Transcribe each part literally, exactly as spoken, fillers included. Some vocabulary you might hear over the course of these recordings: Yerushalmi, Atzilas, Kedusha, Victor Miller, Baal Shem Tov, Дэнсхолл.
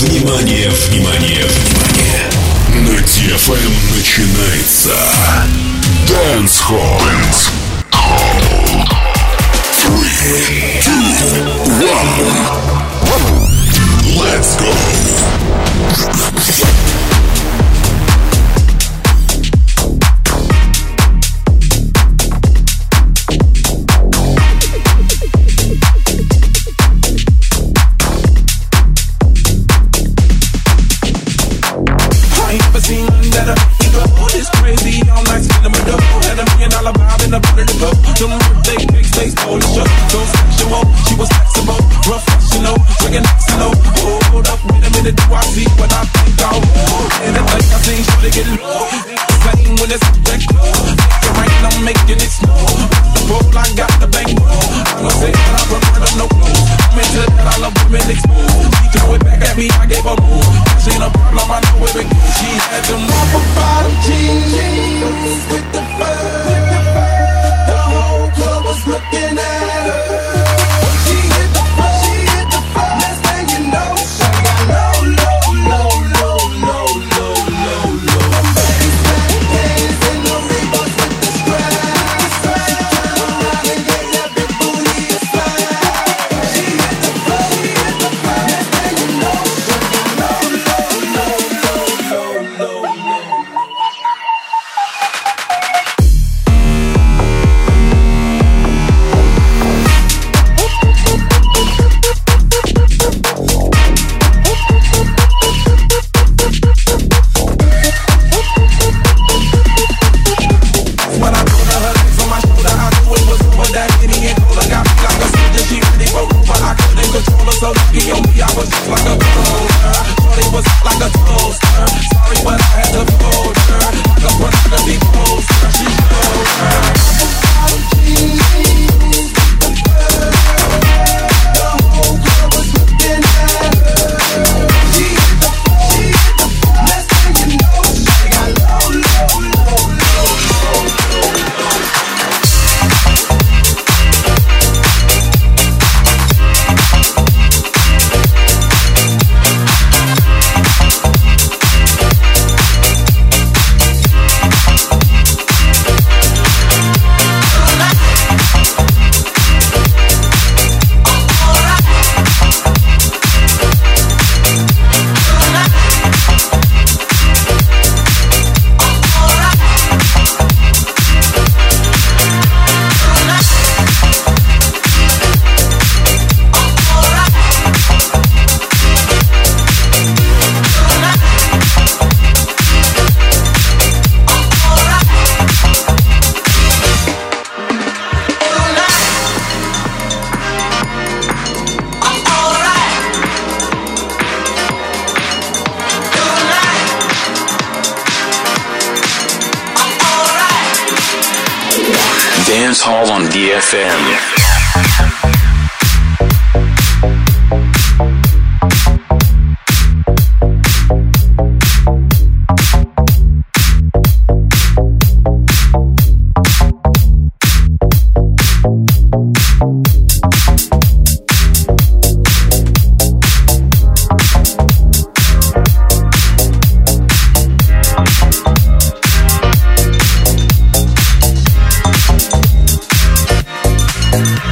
Внимание, внимание, внимание! На ди эф эм начинается Дэнсхолл. Three, two, one. Let's go. Hall on D F M. We'll be right back.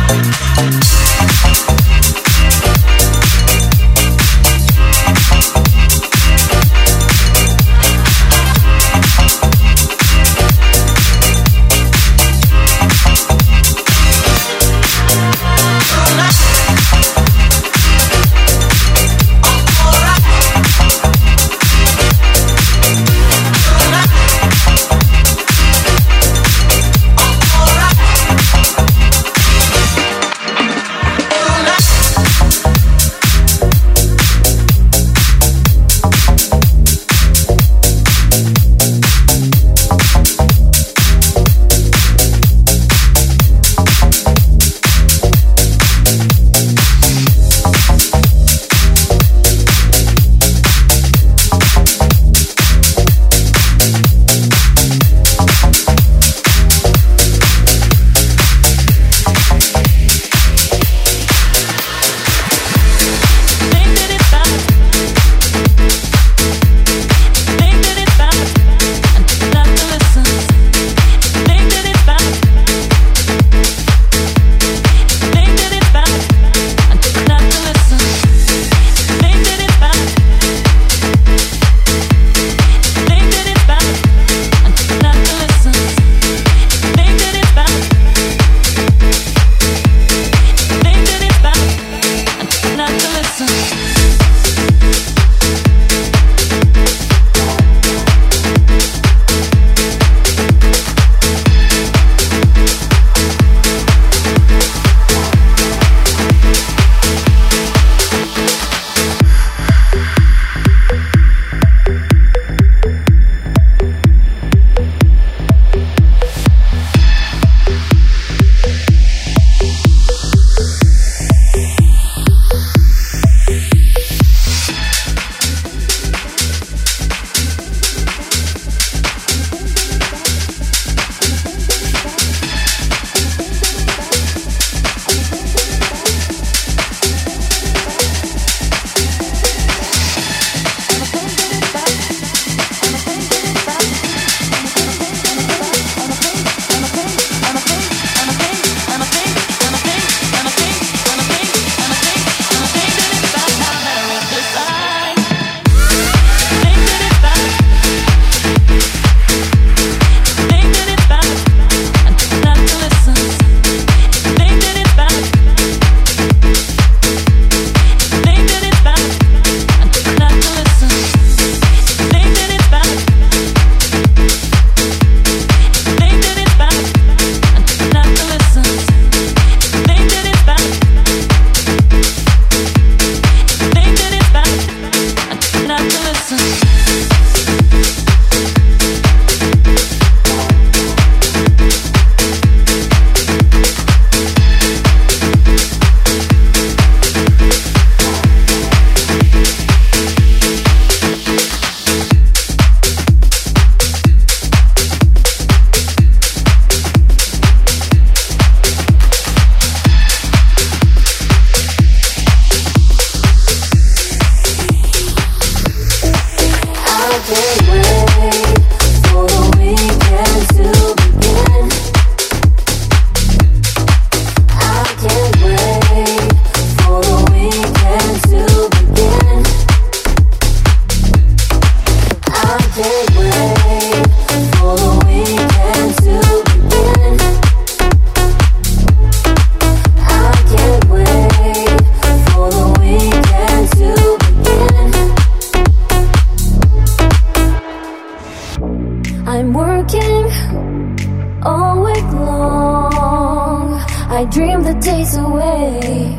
dream the days away.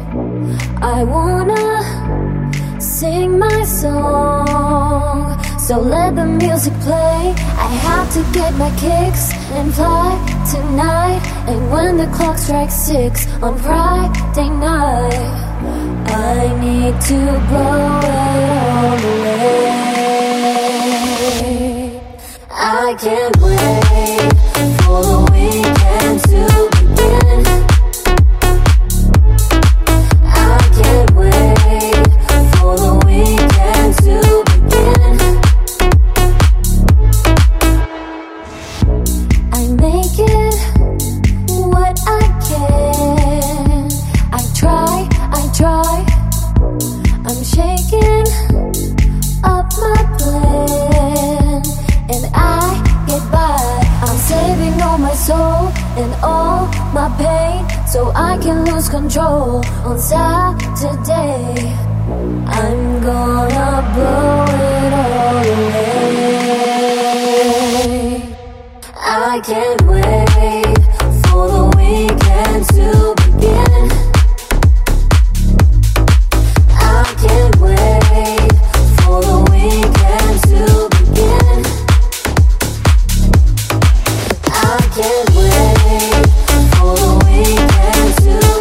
I wanna sing my song, so let the music play. I have to get my kicks and fly tonight. And when the clock strikes six on Friday night, I need to blow it all away. I can't wait for the weekend to and all my pain, so I can lose control. On Saturday I'm gonna blow it all away. I can't wait for the weekend to begin. I can't wait for the weekend to begin. I can't wait. Oh, we can do it again.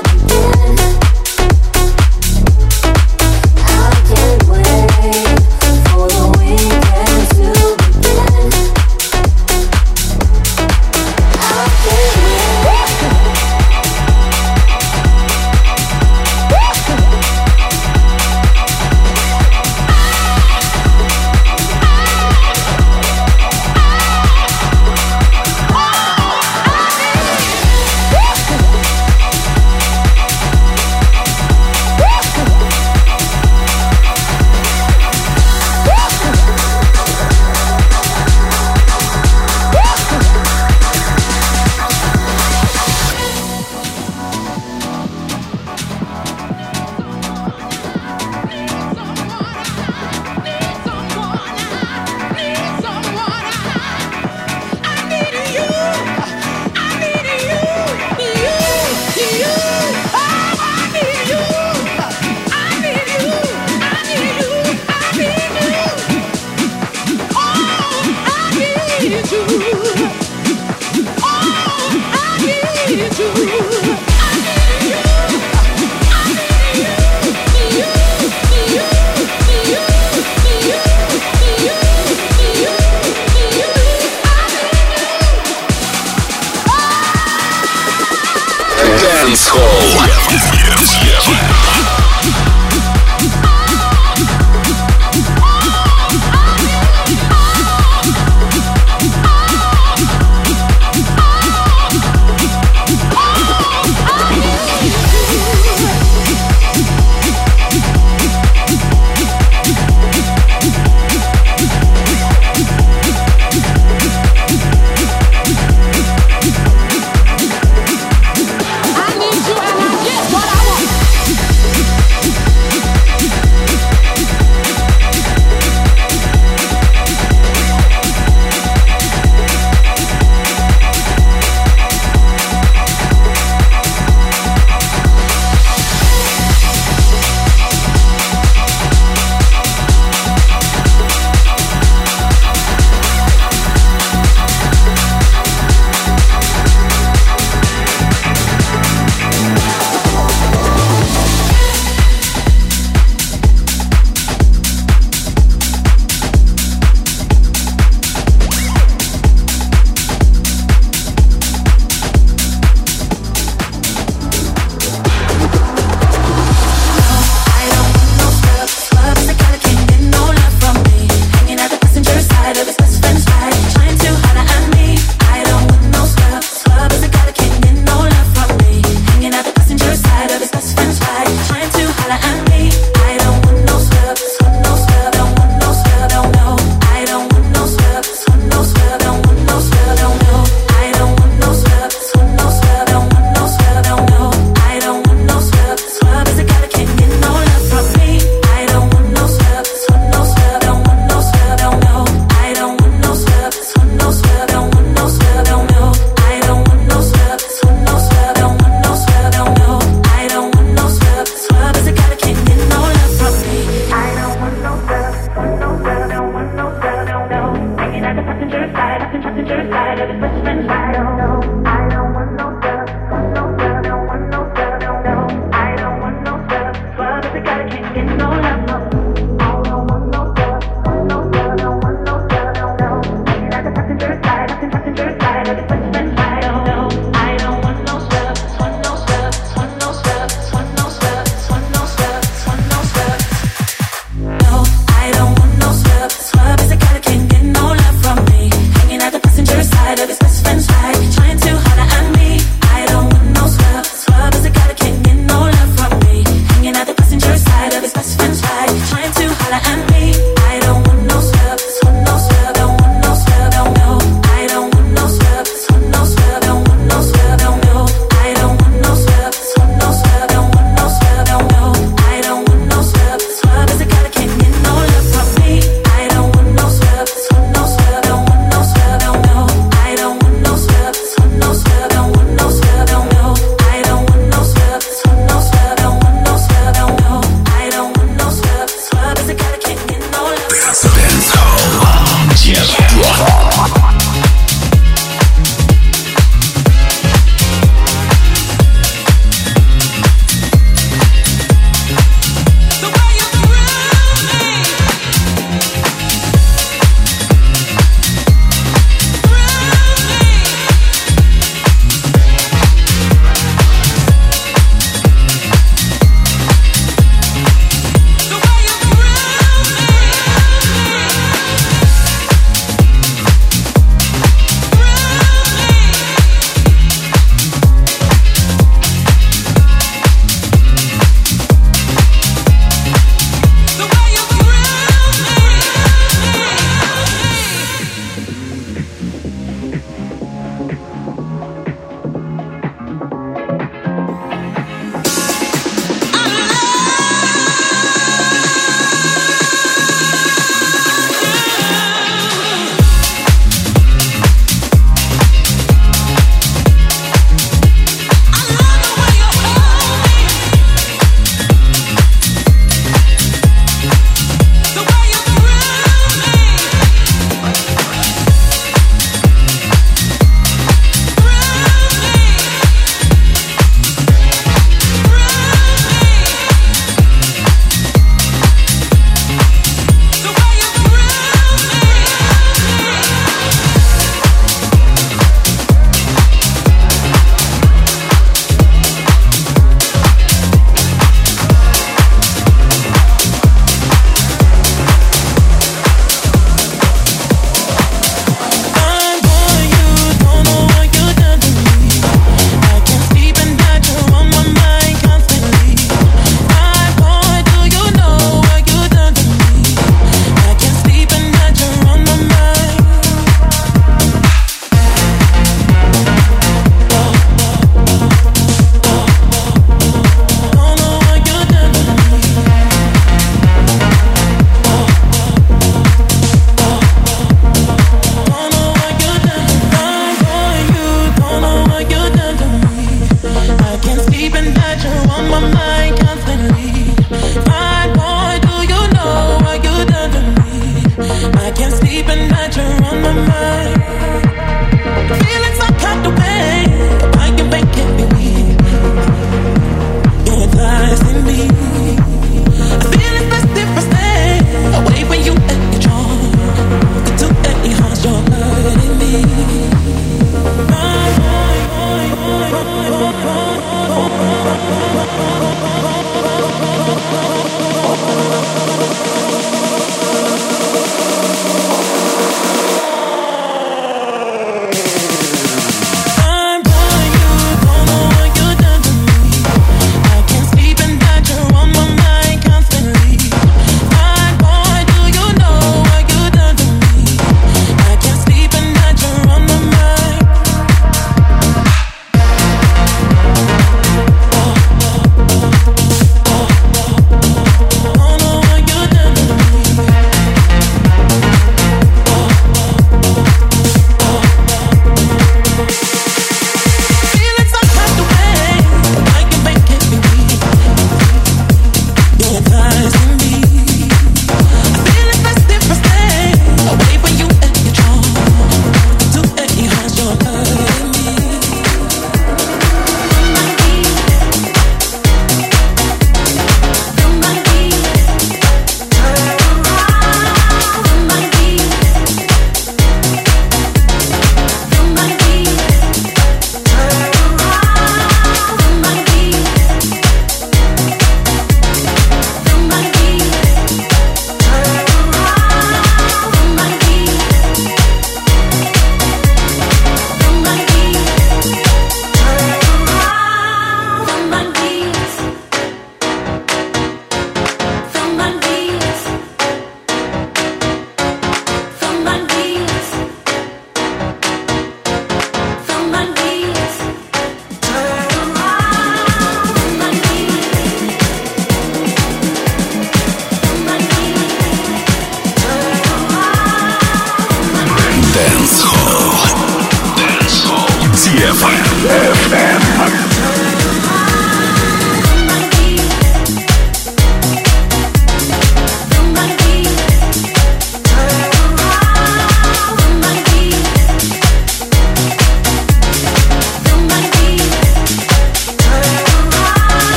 ди эф эм.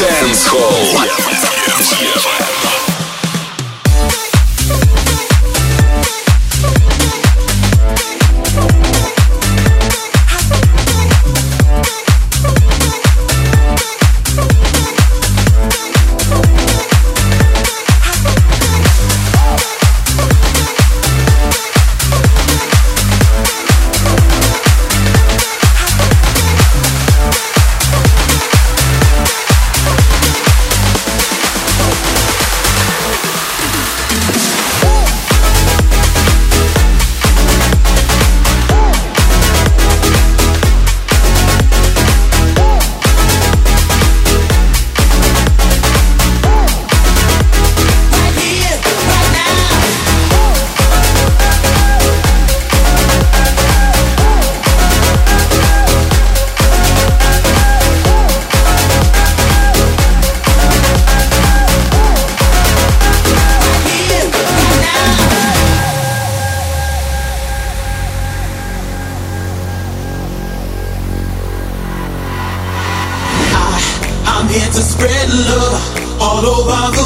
Дэнсхолл.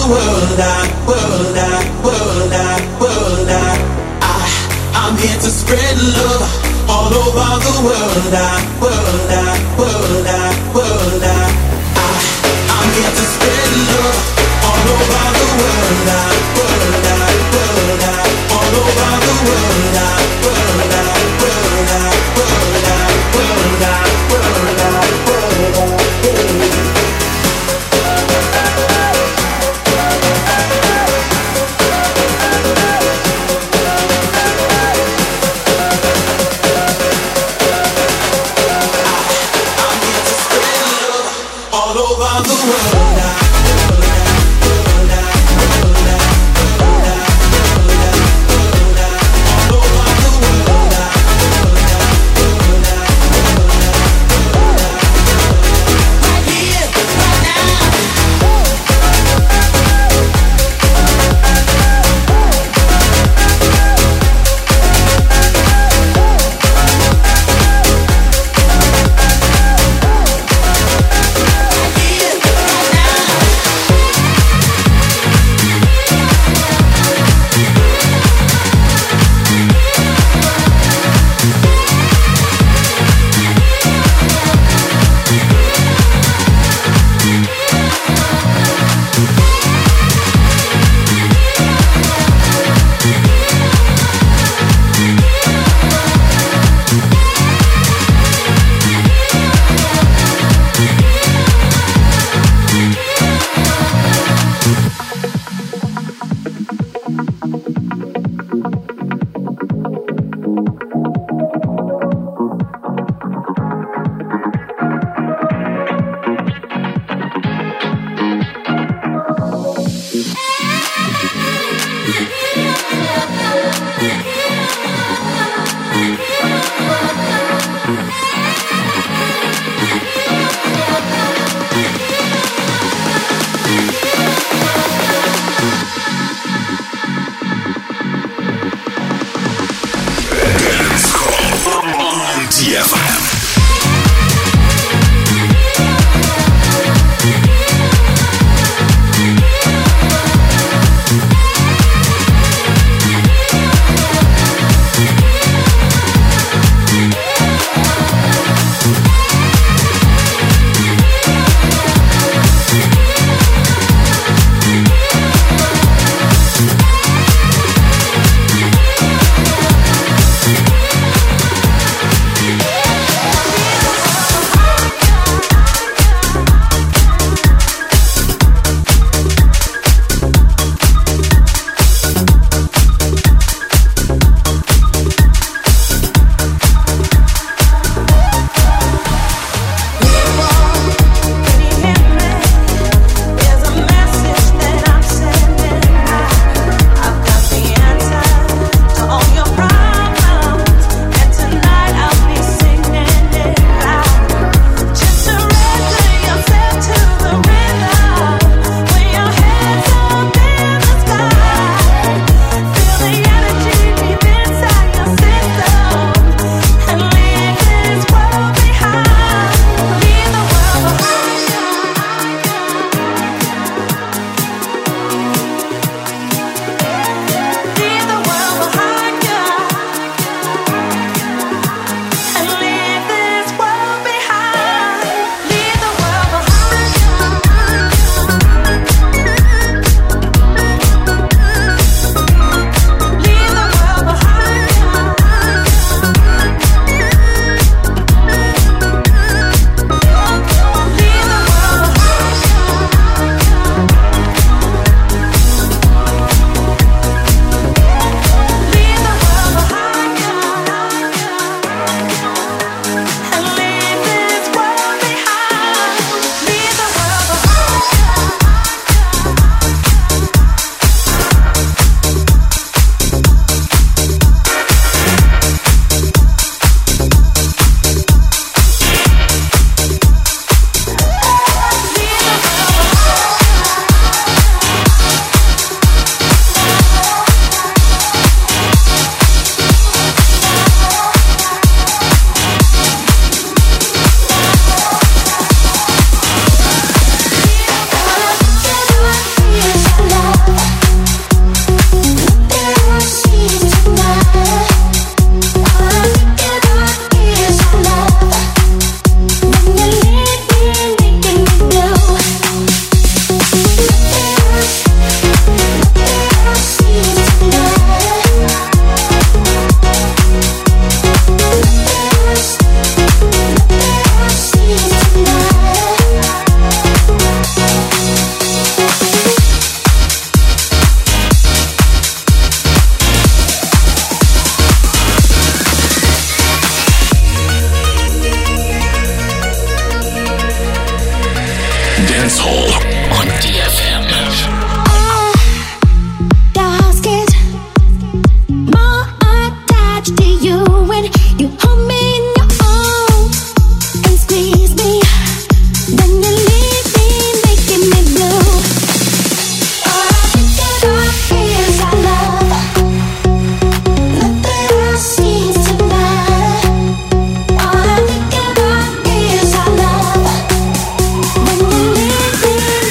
World, I, world, I, world, I, I, I'm here to spread Дэнсхолл on ди эф эм. We'll be right back.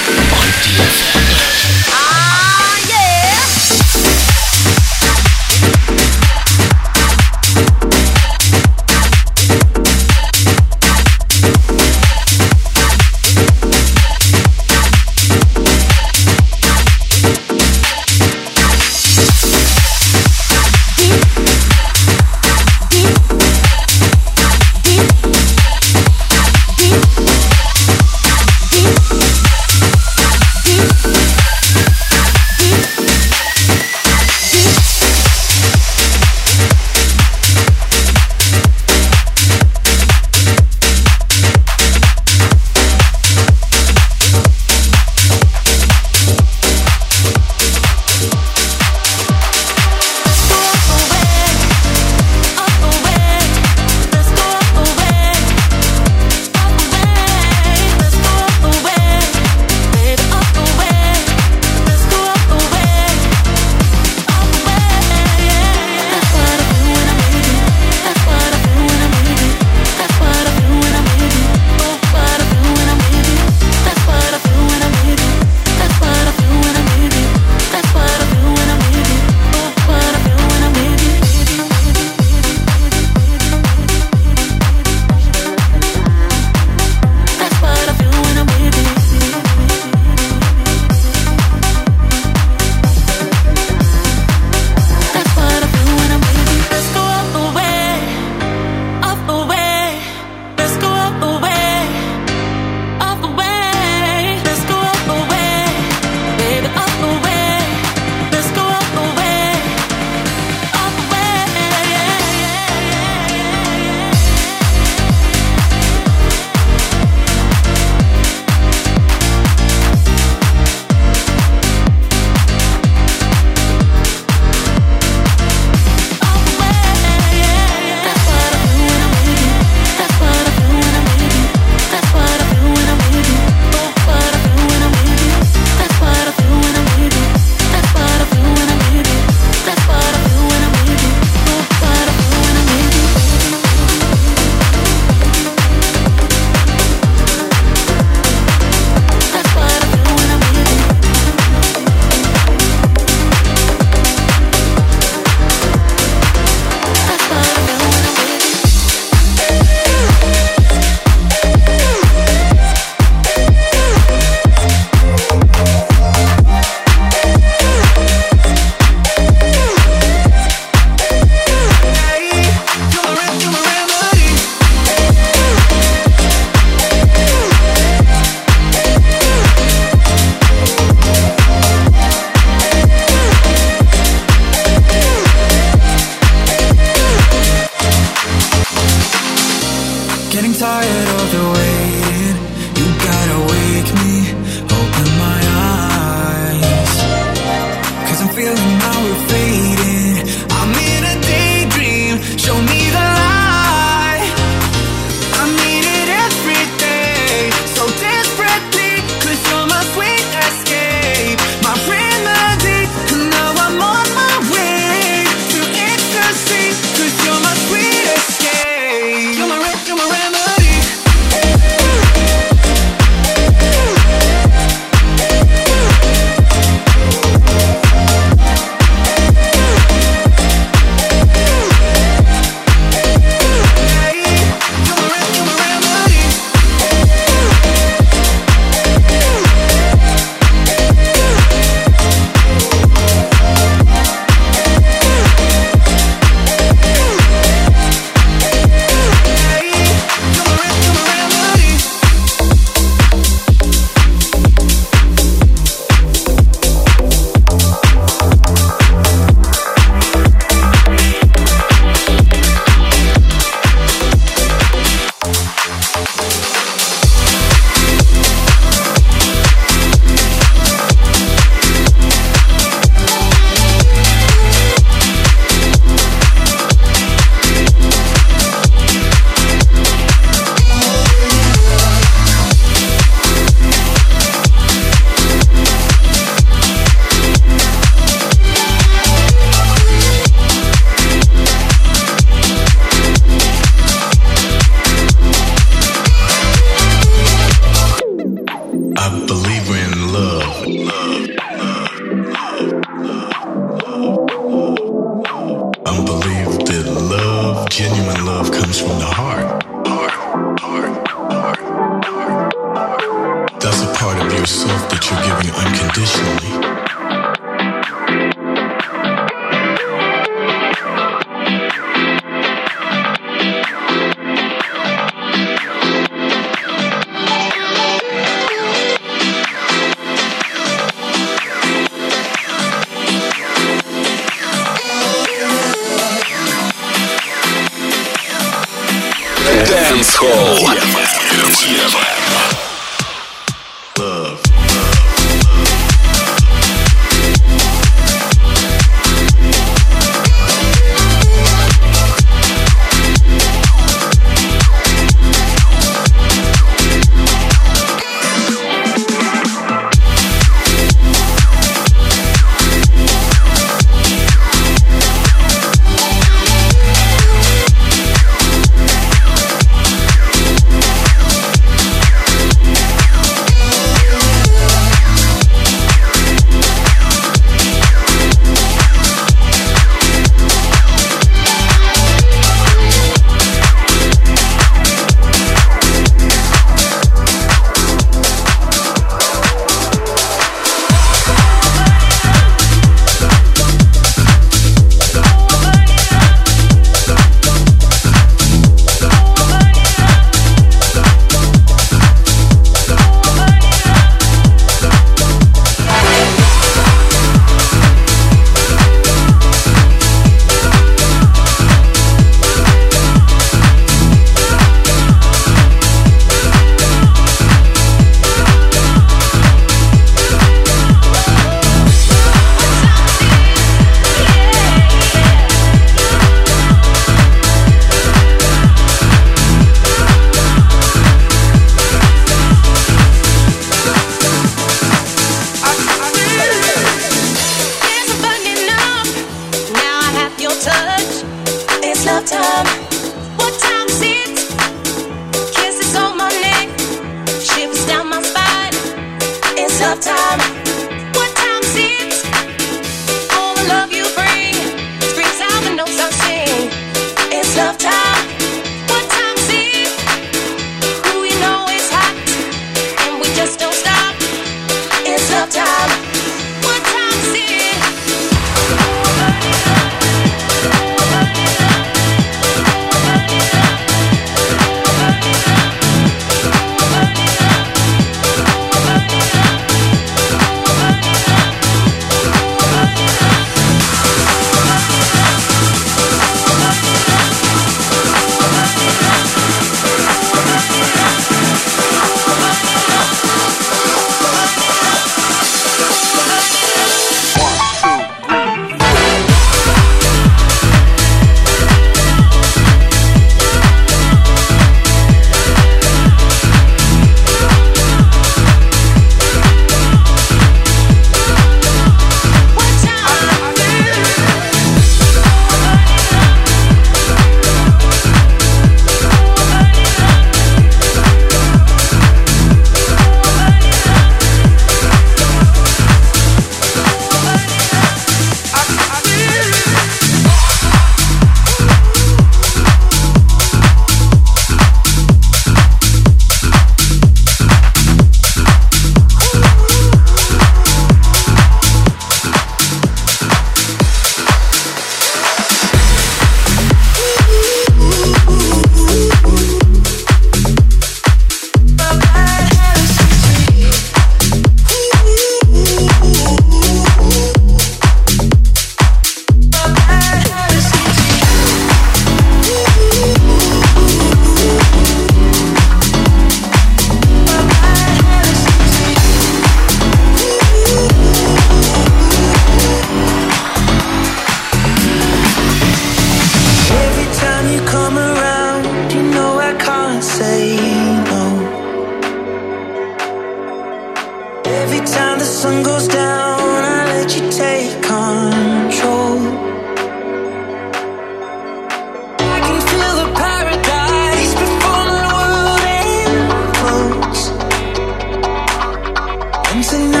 Дэнсхолл.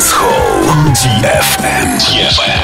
Дэнсхолл. ди эф эм. ди эф эм.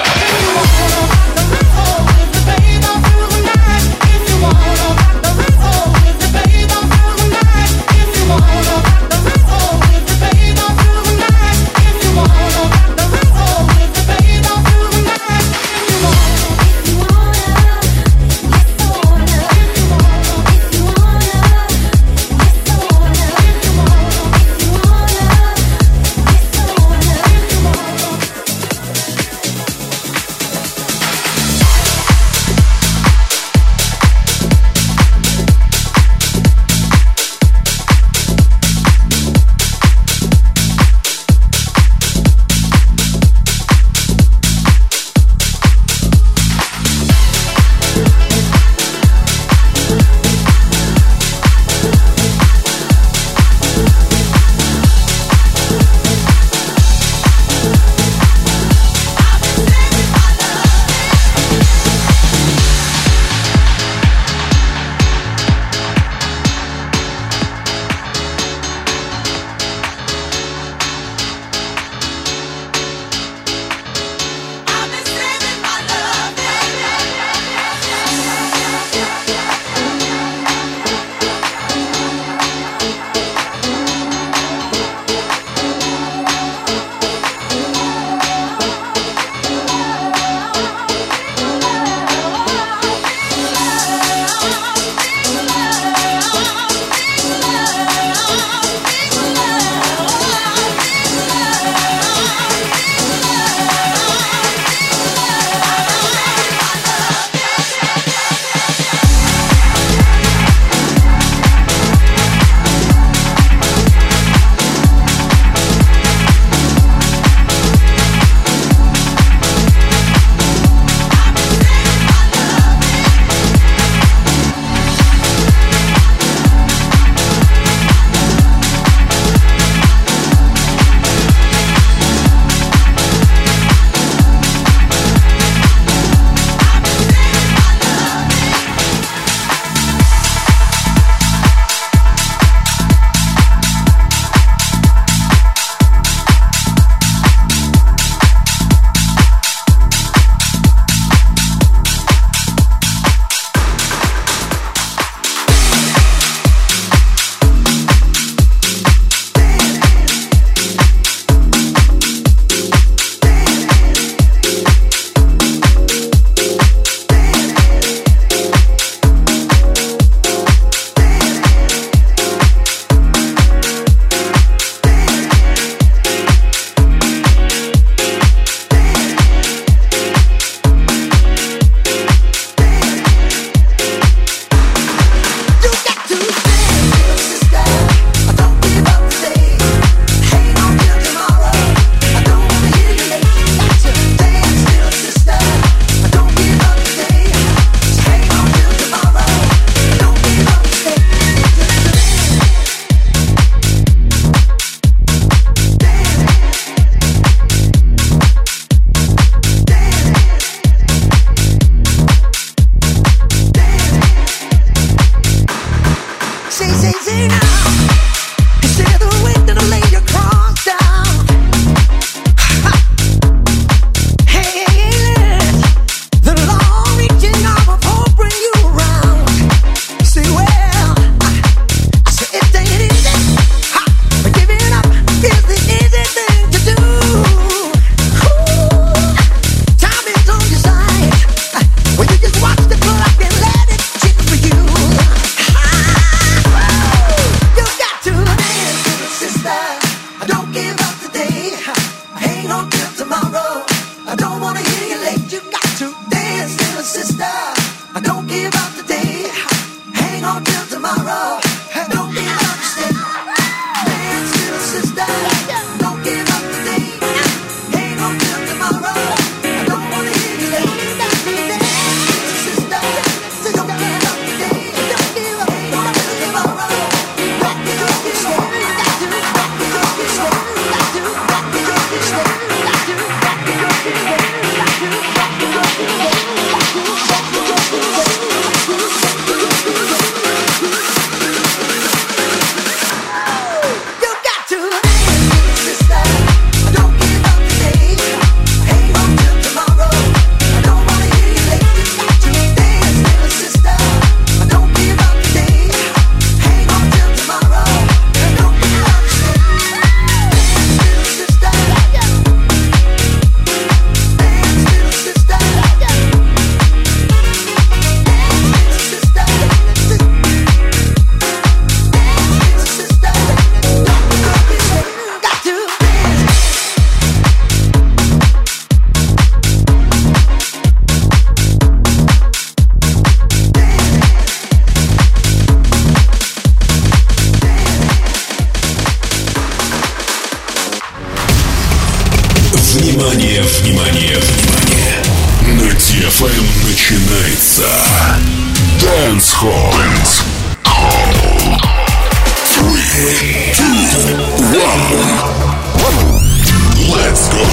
Внимание, внимание, внимание. На ди эф эм начинается Дэнсхолл. Three, two, one. Let's go.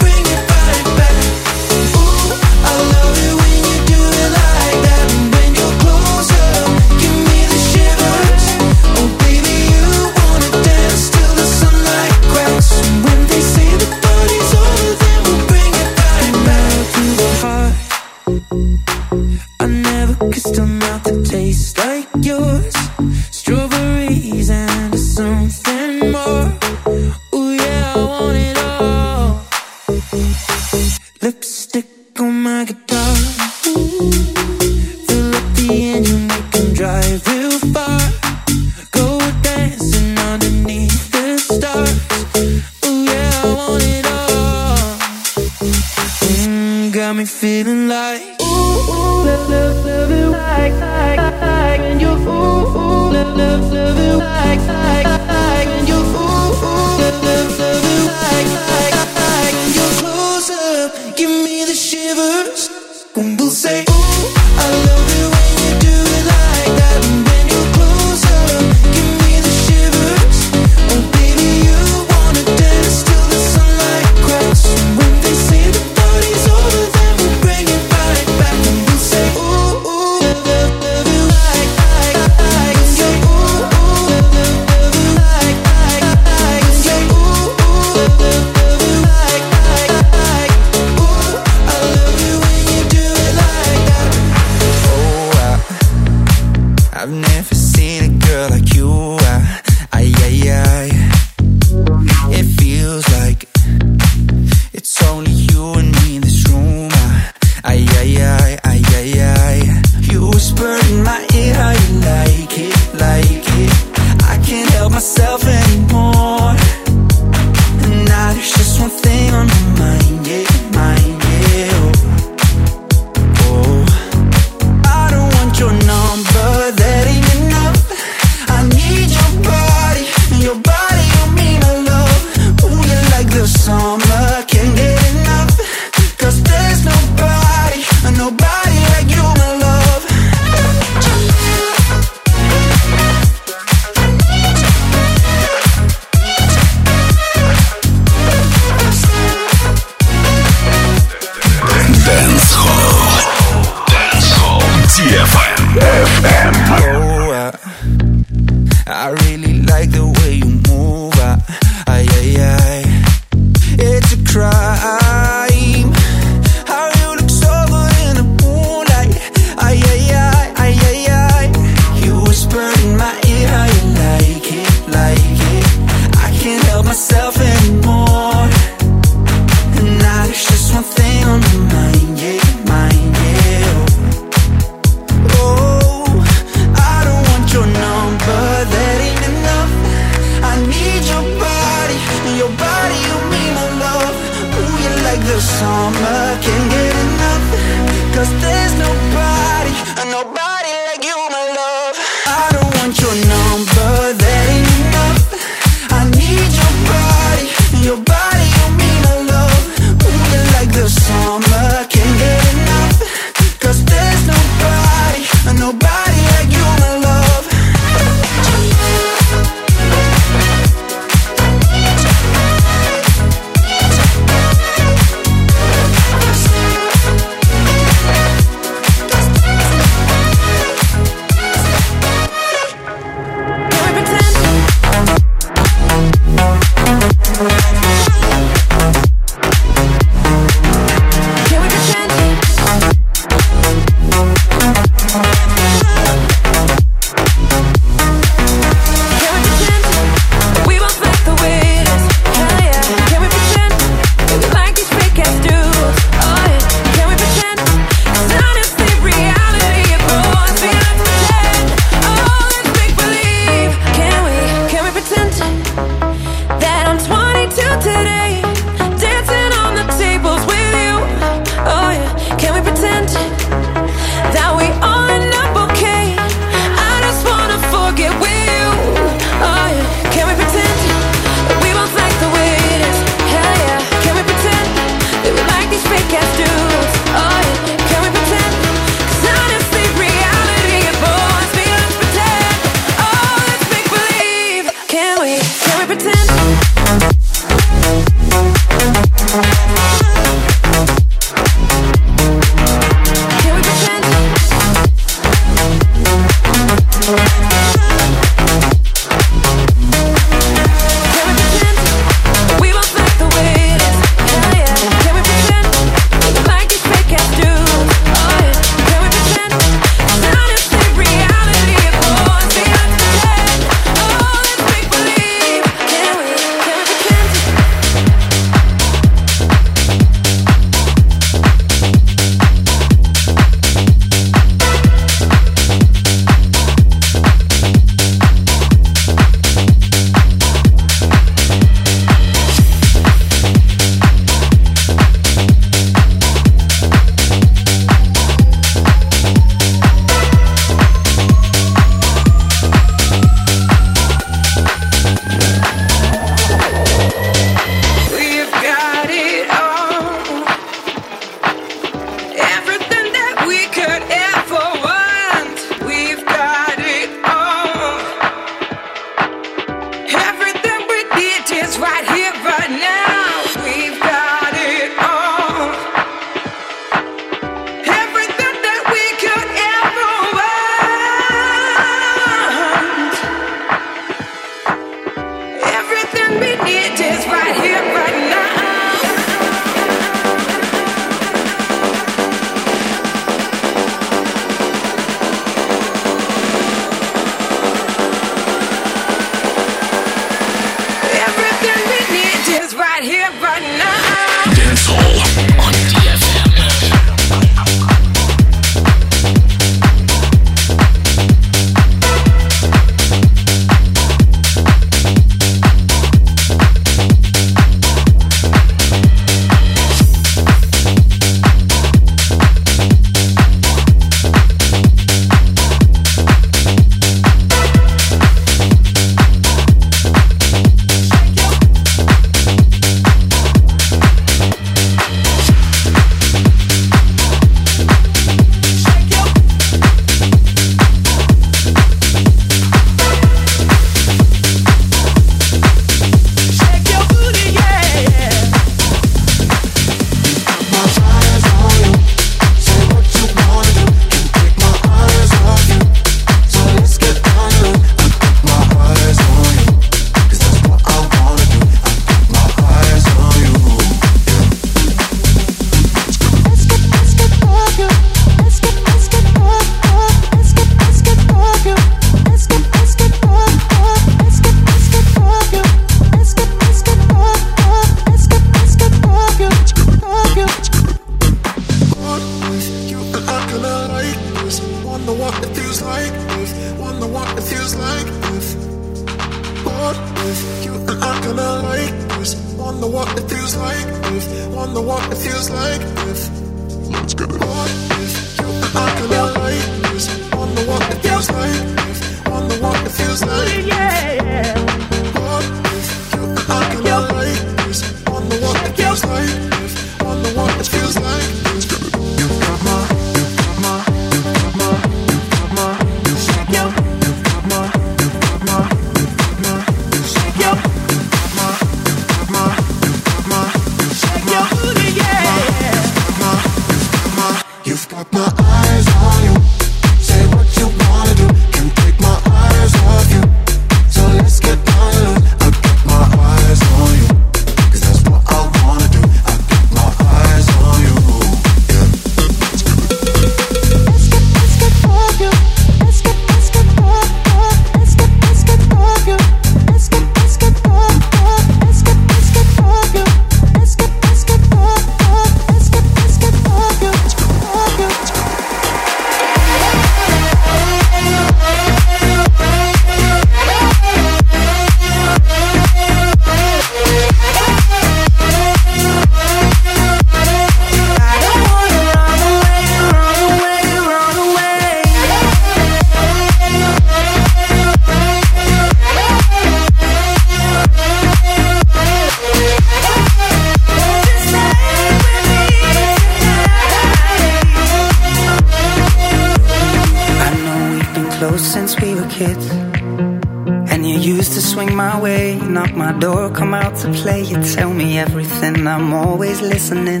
used to swing my way, knock my door, come out to play. You tell me everything, I'm always listening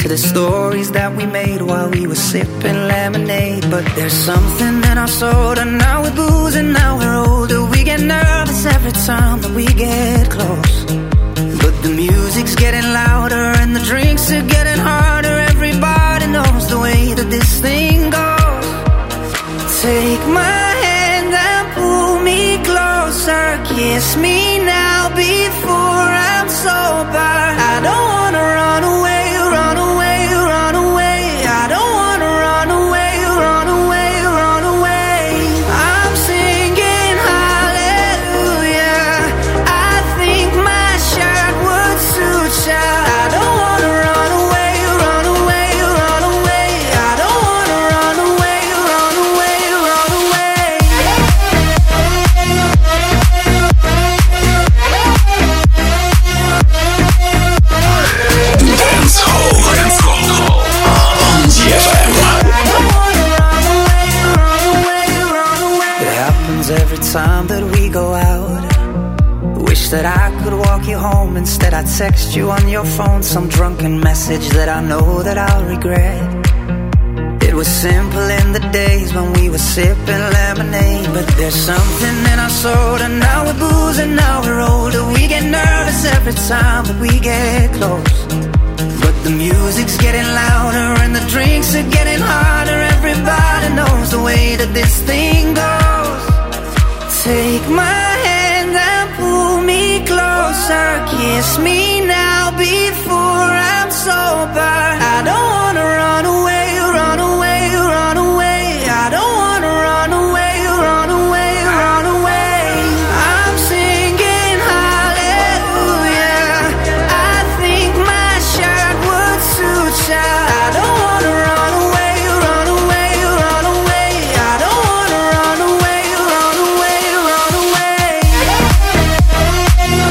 to the stories that we made while we were sipping lemonade. But there's something in our soul, and now we're boozing, now we're older. We get nervous every time that we get close, but the music's getting louder and the drinks are getting harder. Everybody knows the way that this thing goes. Take my hand and pull me closer, kiss me now before I'm sober. I don't wanna run away, run away, run away. I don't wanna run away, run away, run away. I'm singing hallelujah, I think my shirt would suit ya. I don't wanna run away, run away, run away. I don't wanna run away, run away, run away. Дэнсхолл, Дэнсхолл on ди эф эм. It happens every time that we go out. Wish that I could walk you home, instead I text you on your phone some drunken message that I know that I'll regret. It was simple in the days when we were sipping lemonade. But there's something in our soul, and now we're boozing, now we're older. We get nervous every time that we get close, but the music's getting louder and the drinks are getting harder. Everybody knows the way that this thing goes. Take my hand and pull me closer, kiss me now before I'm sober. I don't wanna run away, run away, run away. I don't wanna run away, run away, run away. I'm singing hallelujah, I think my shirt would suit ya. I don't wanna run away, run away, run away. I don't wanna run away, run away, run away. There's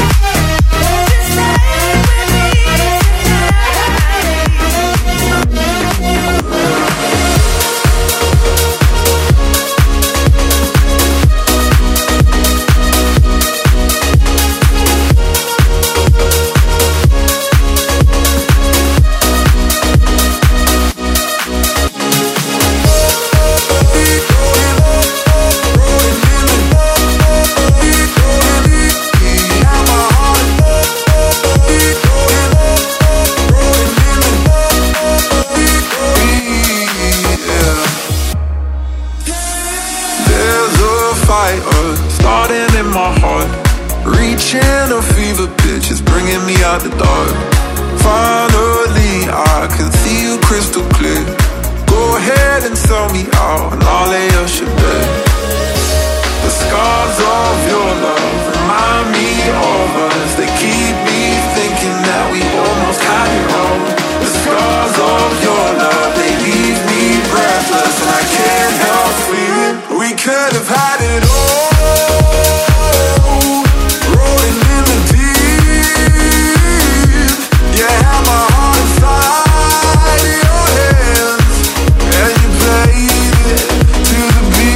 a fire starting in my heart, reaching a fever pitch, it's bringing me out the dark. Finally I can see you crystal clear, go ahead and sell me out and I'll lay your shit bare. The scars of your love remind me of us, they keep me thinking that we almost had it all. The scars of your love, they leave me breathless and I can't help feeling we could have had it all, rolling in the deep. You had my heart inside your hands, and you played it to the beat.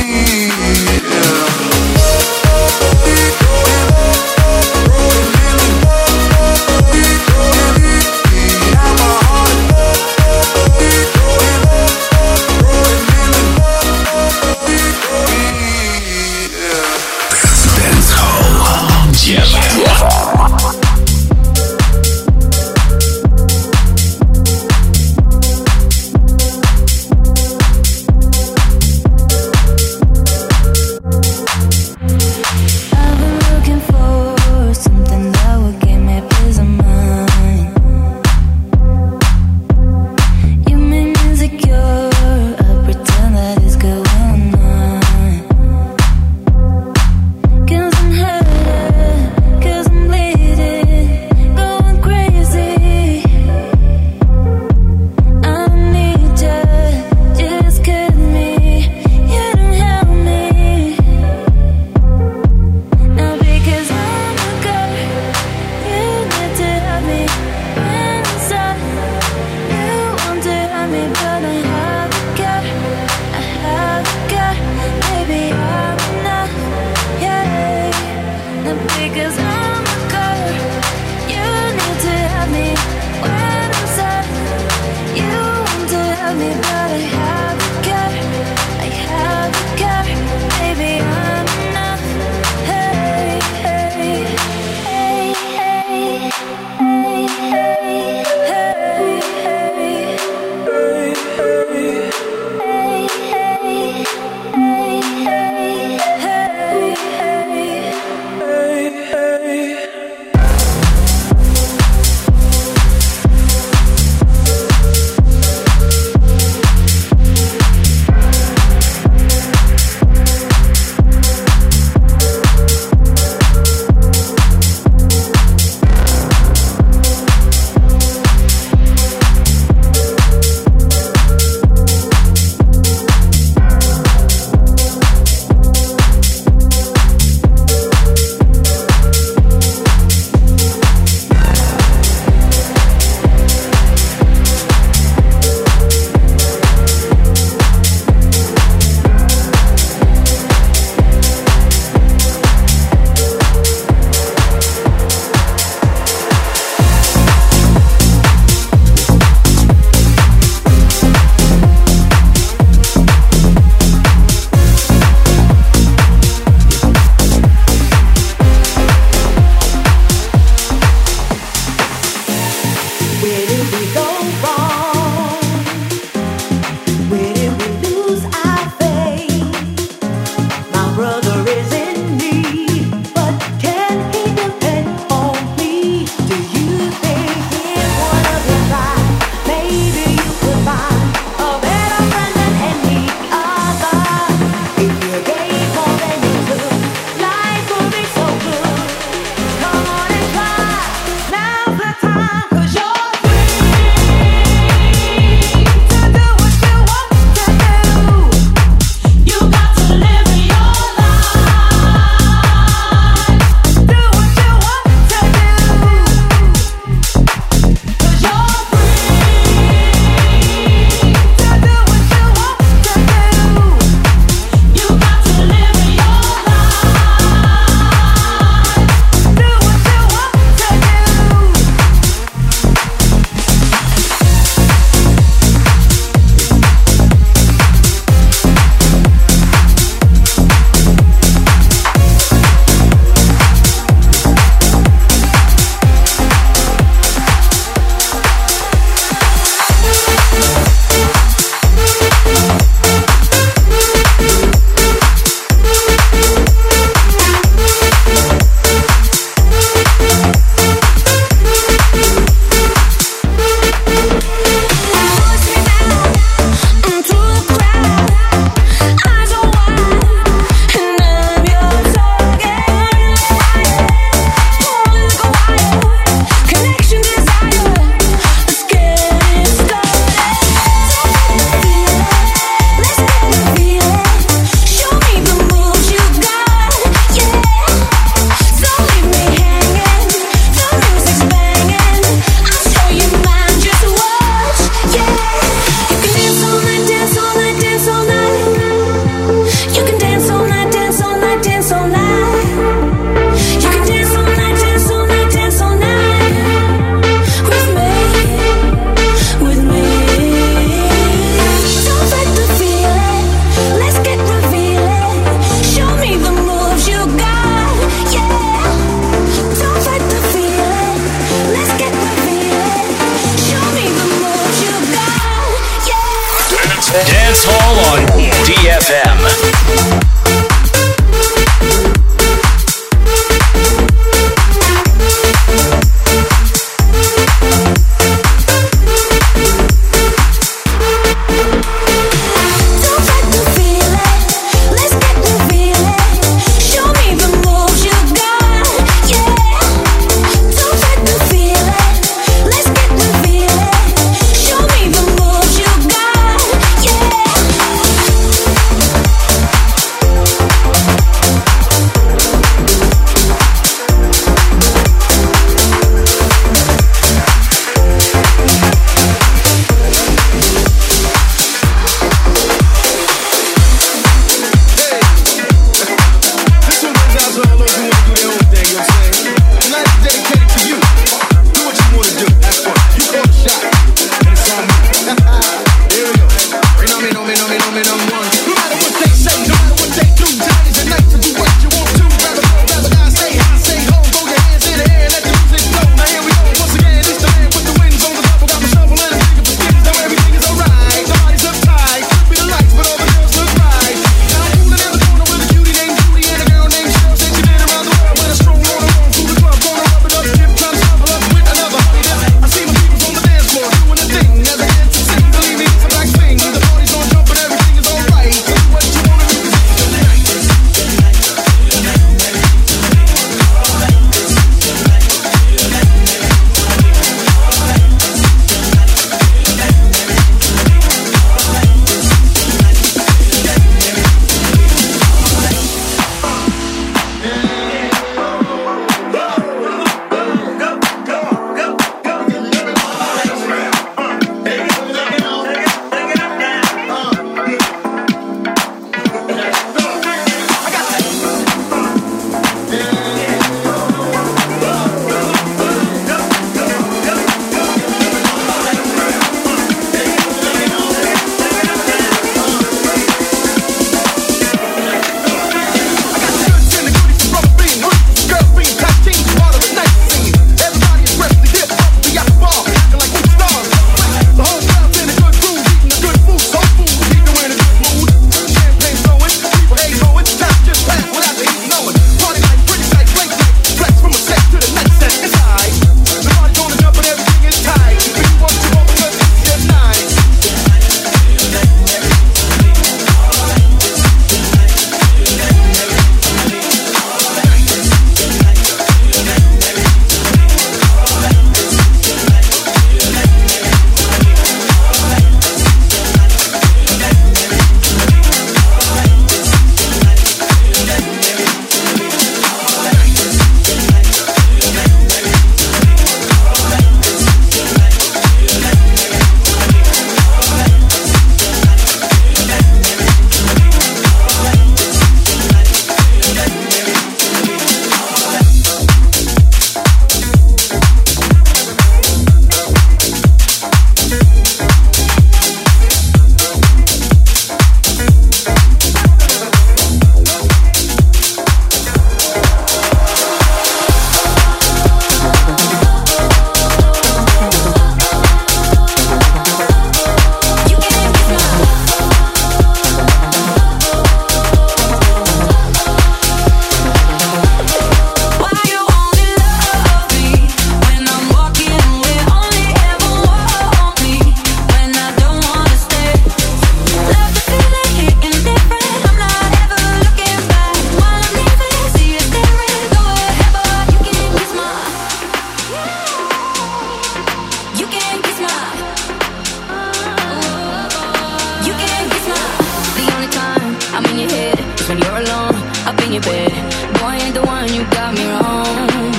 when you're alone up in your bed. Boy, ain't the one, you got me wrong.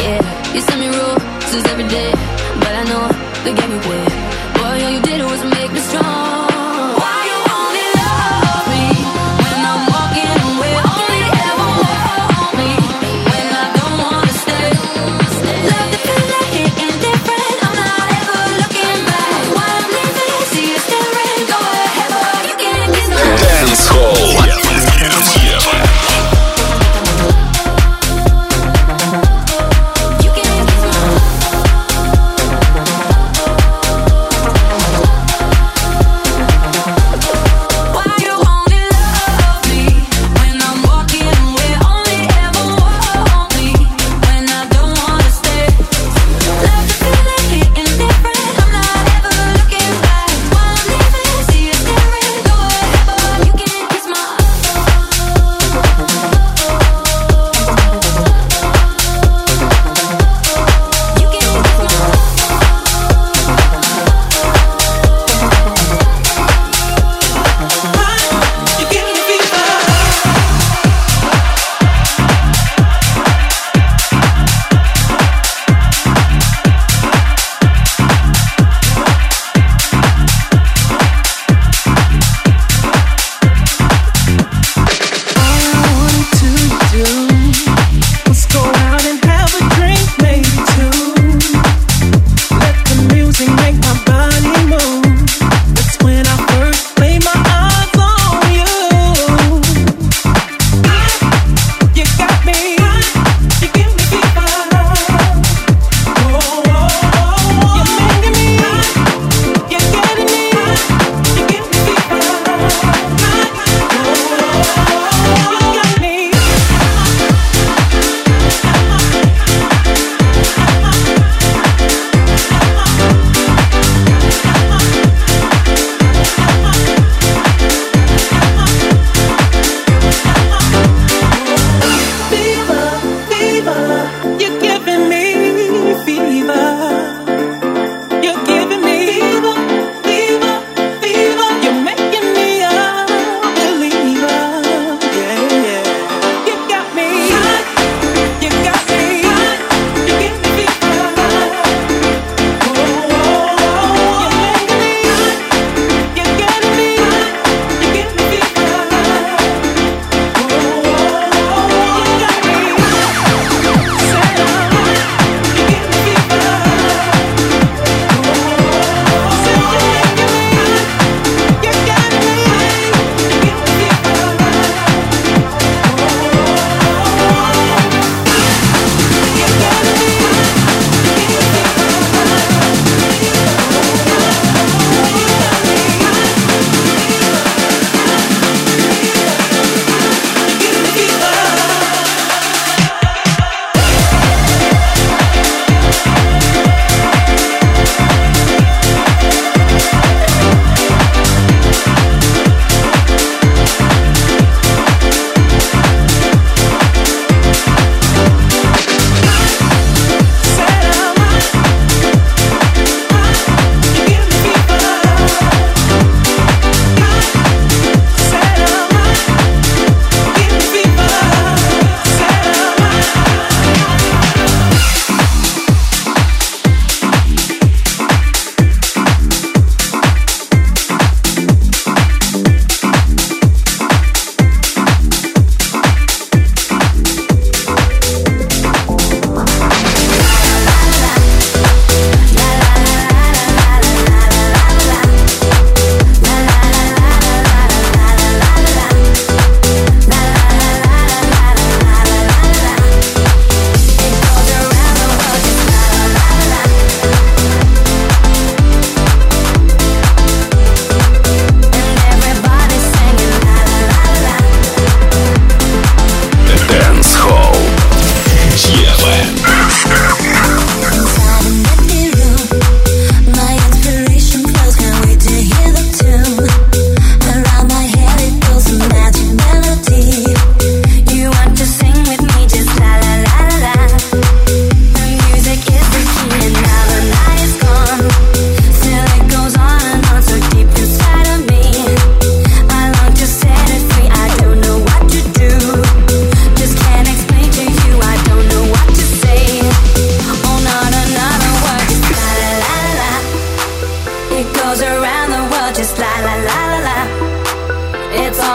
Yeah, you send me roses every day, but I know they get me wet. Boy, all you did was make me strong. Дэнсхолл.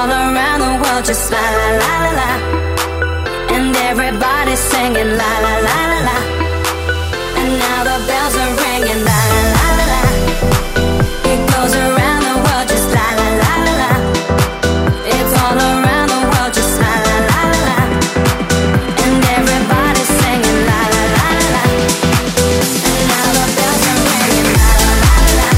all around the world, just la la la la la. And everybody's singing la la la la la. And now the bells are ringing la la la la la. It goes around the world, just la la la la la. It's all around the world, just la la la la la. And everybody's singing la la la la la. And now the bells are ringing la la la la la.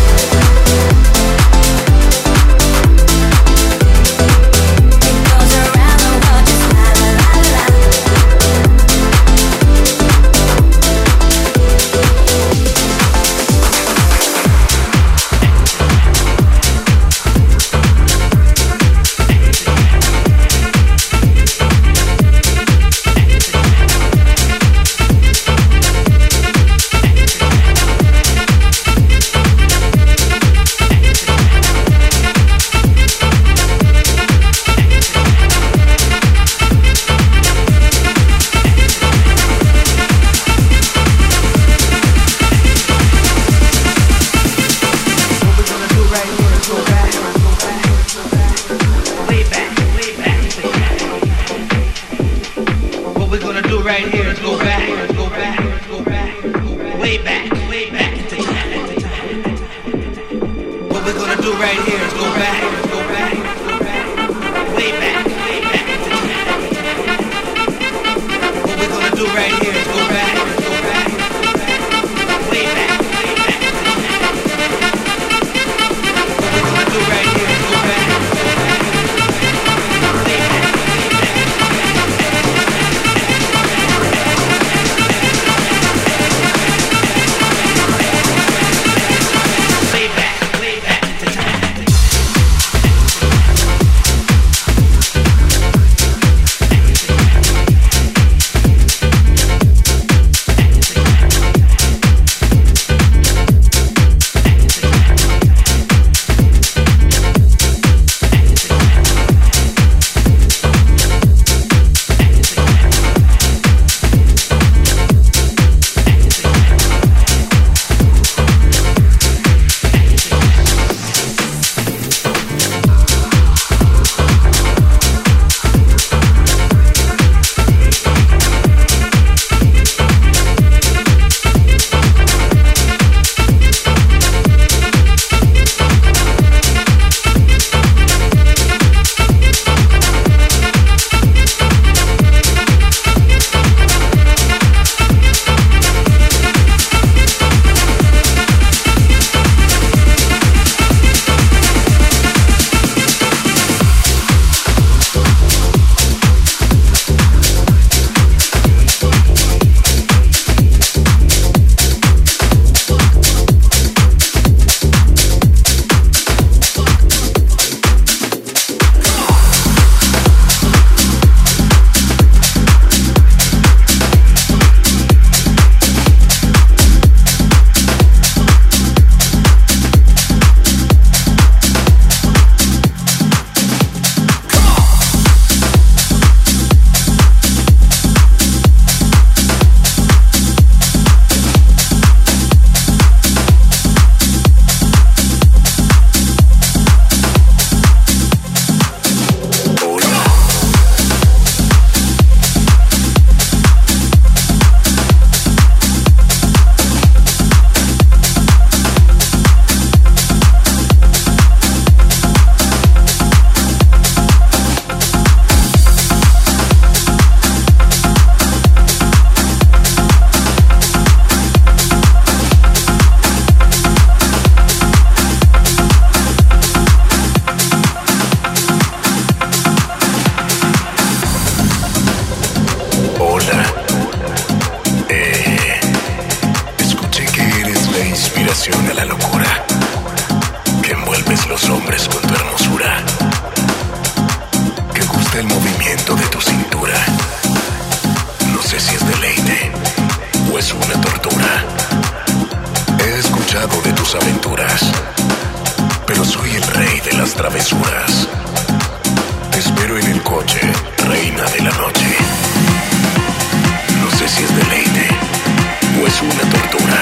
Es una tortura.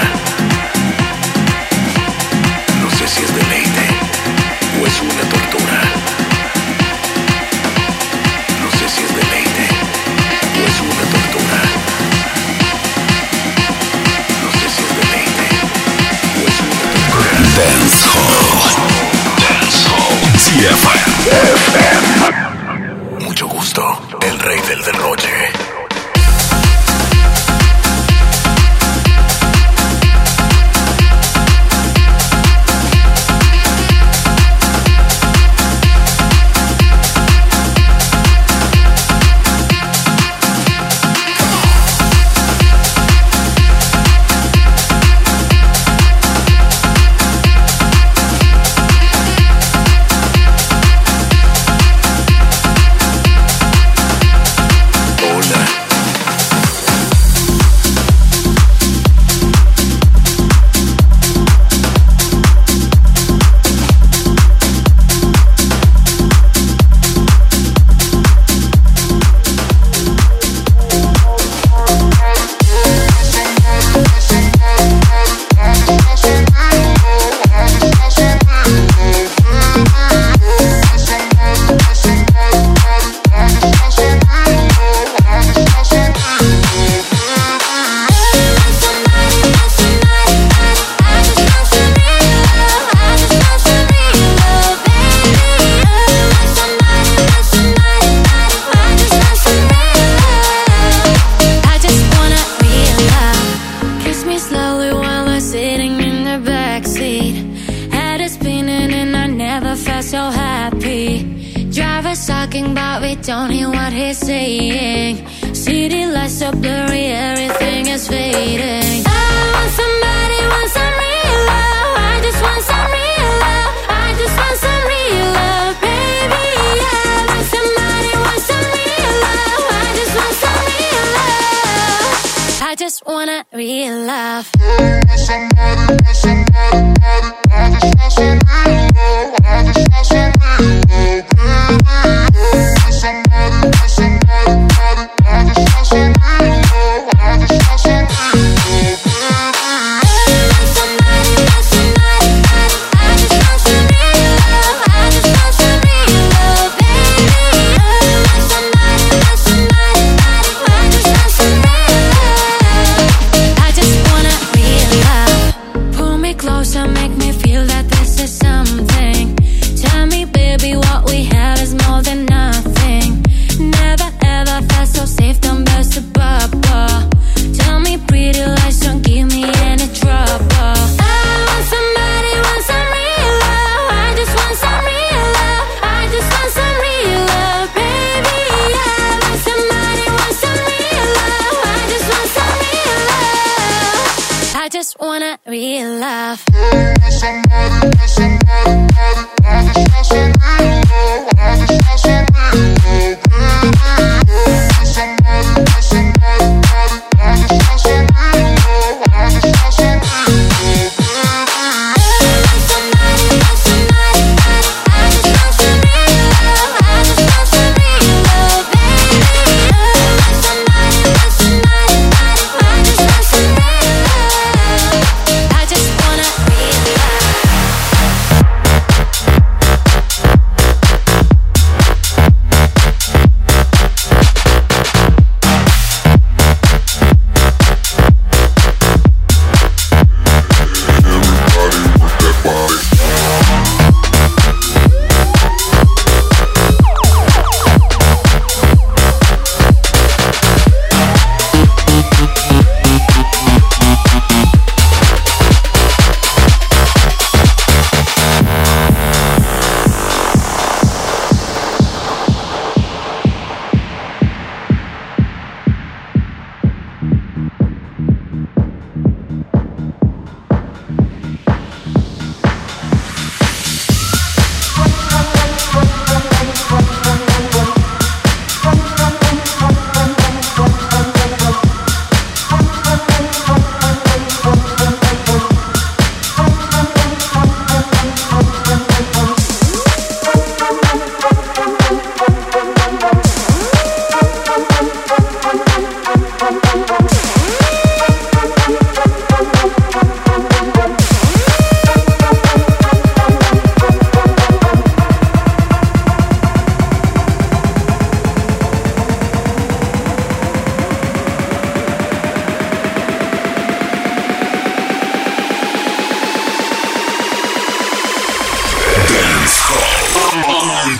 ди эф эм. Mucho gusto, el rey del derroche.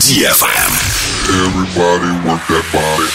ди эф эм. Everybody work that body.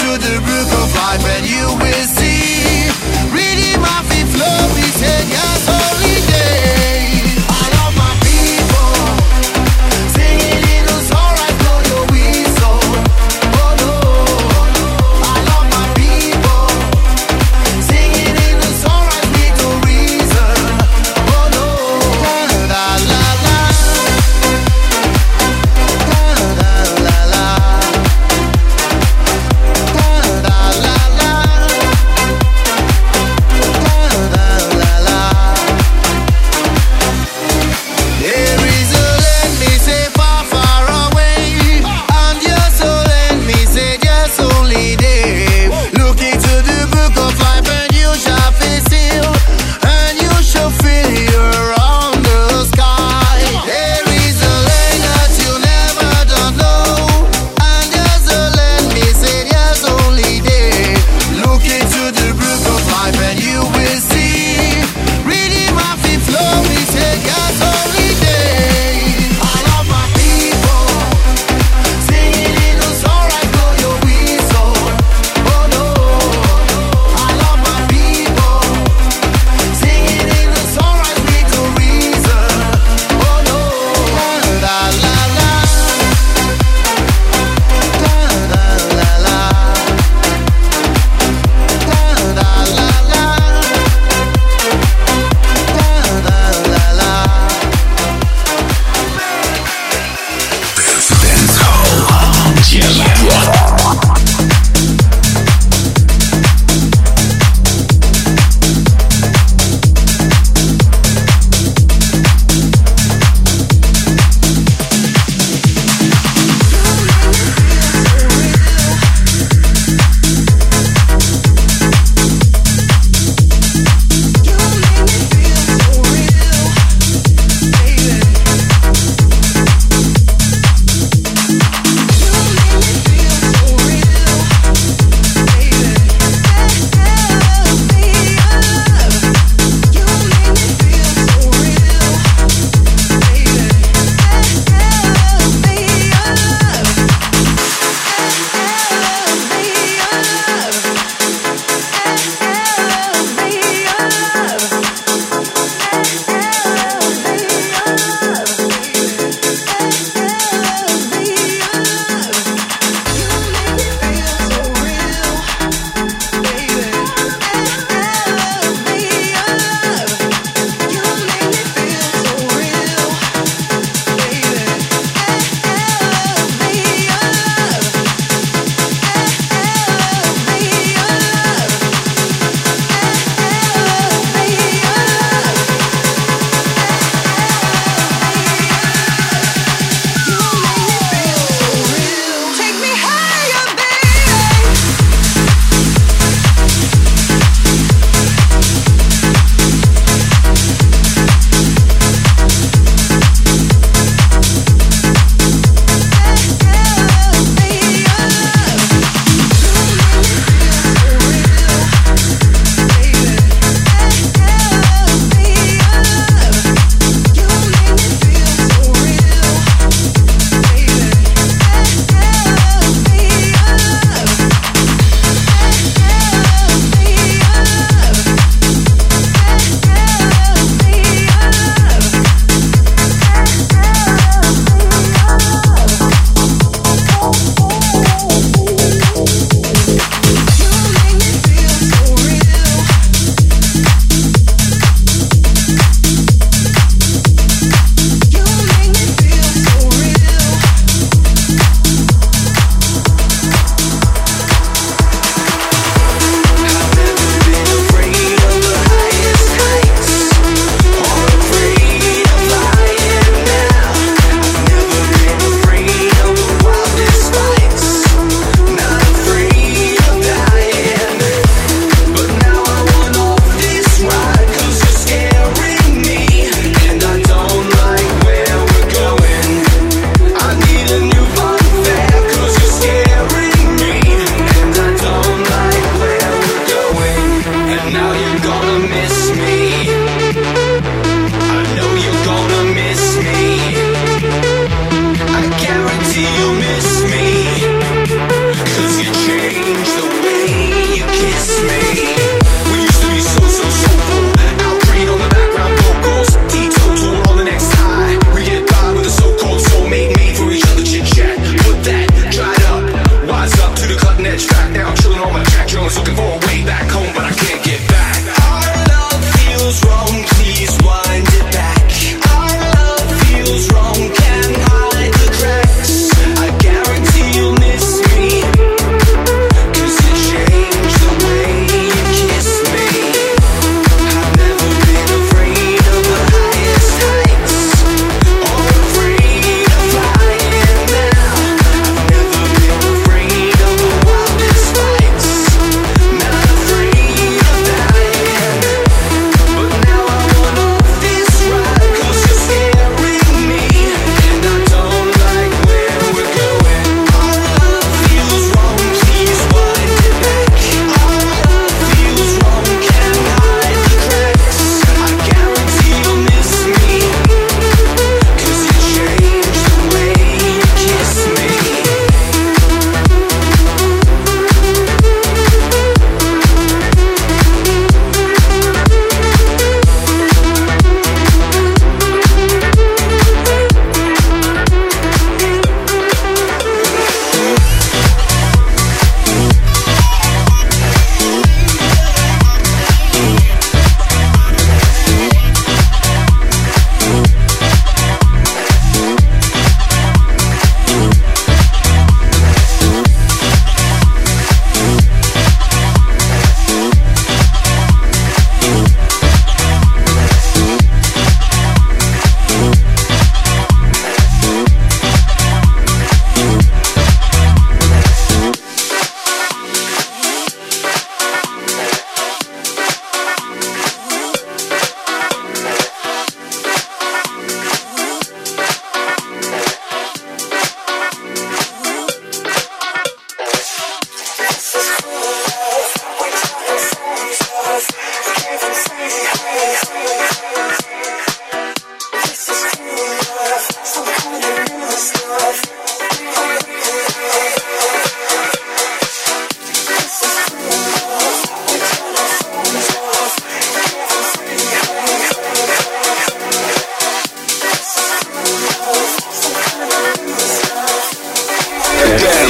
to the roof of life, and you will see. Reading my feet flow, he said, yes, only day. I love my people, singing in the sunrise, blow your whistle. Oh no, I love my people, singing in the sunrise with no reason. Oh no, la la la, la la la la, la la la.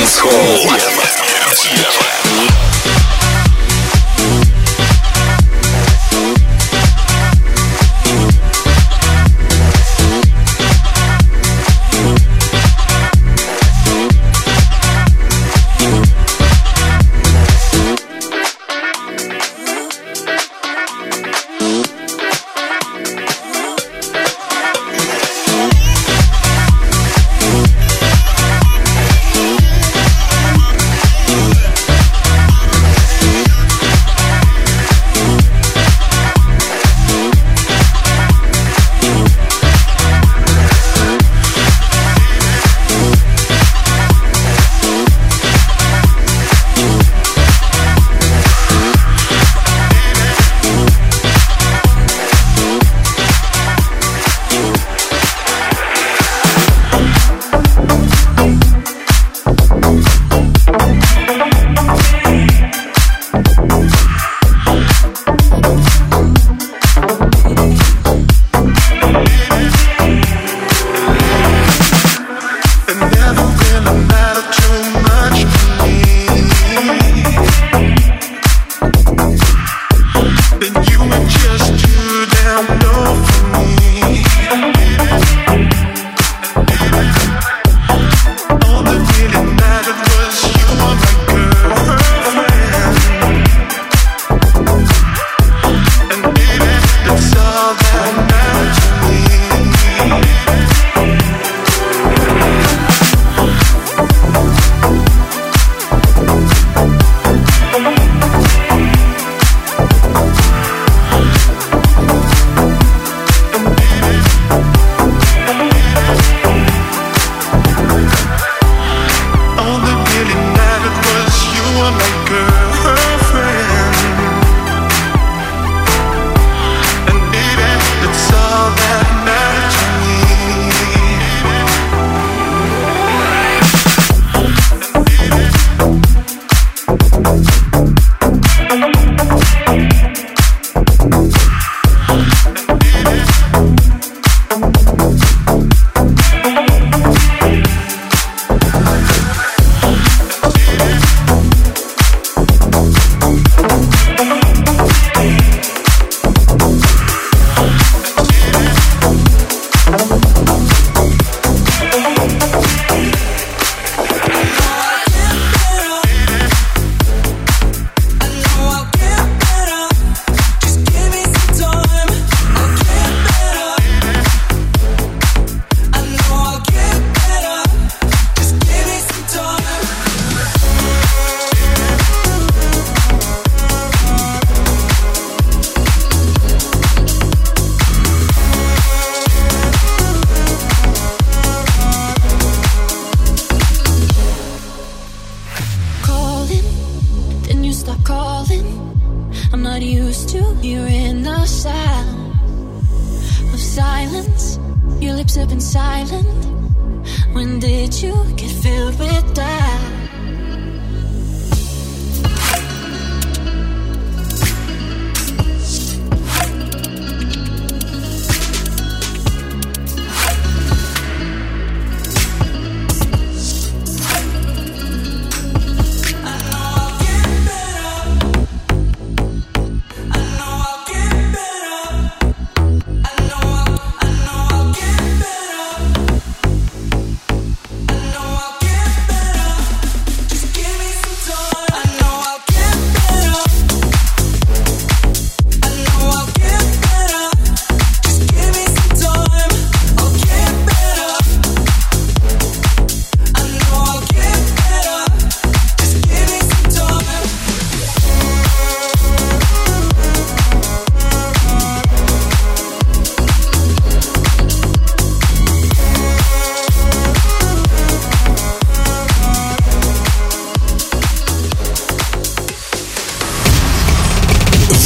Дэнсхолл.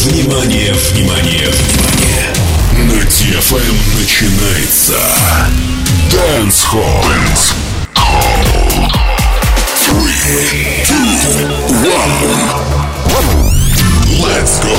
Внимание, внимание, внимание! На ди эф эм начинается Дэнсхолл. Дэнсхолл. Three, two, one. Let's go.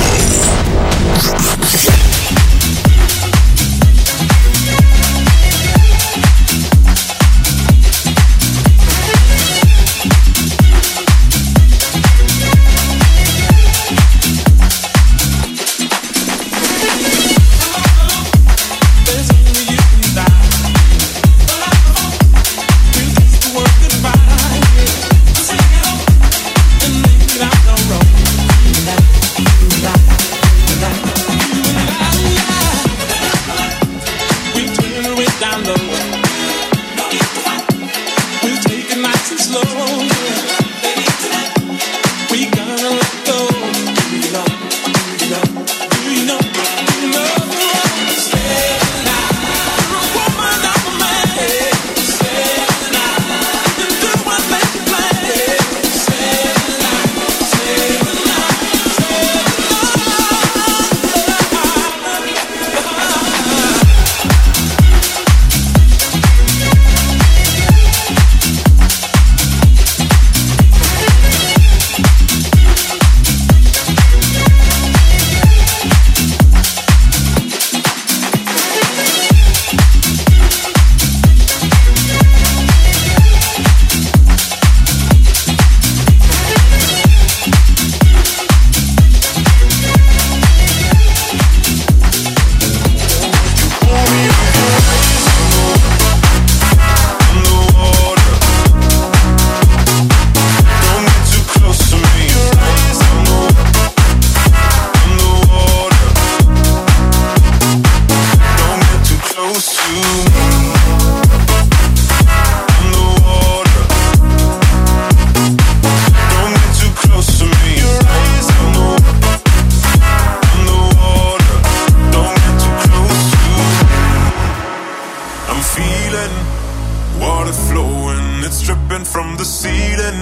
it's dripping from the ceiling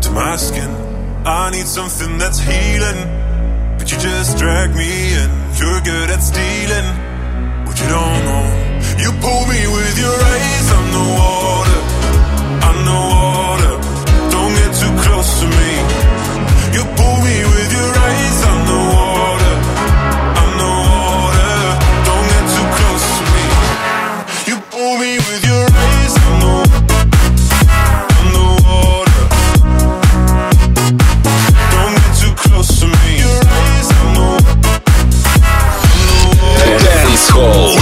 to my skin. I need something that's healing, but you just drag me in. You're good at stealing what you don't know. You pull me with your eyes. I'm the water, I'm the water. Don't get too close to me. You pull me with your eyes. I'm the water, I'm the water. Don't get too close to me. You pull me with your eyes. I'm the water. Дэнсхолл.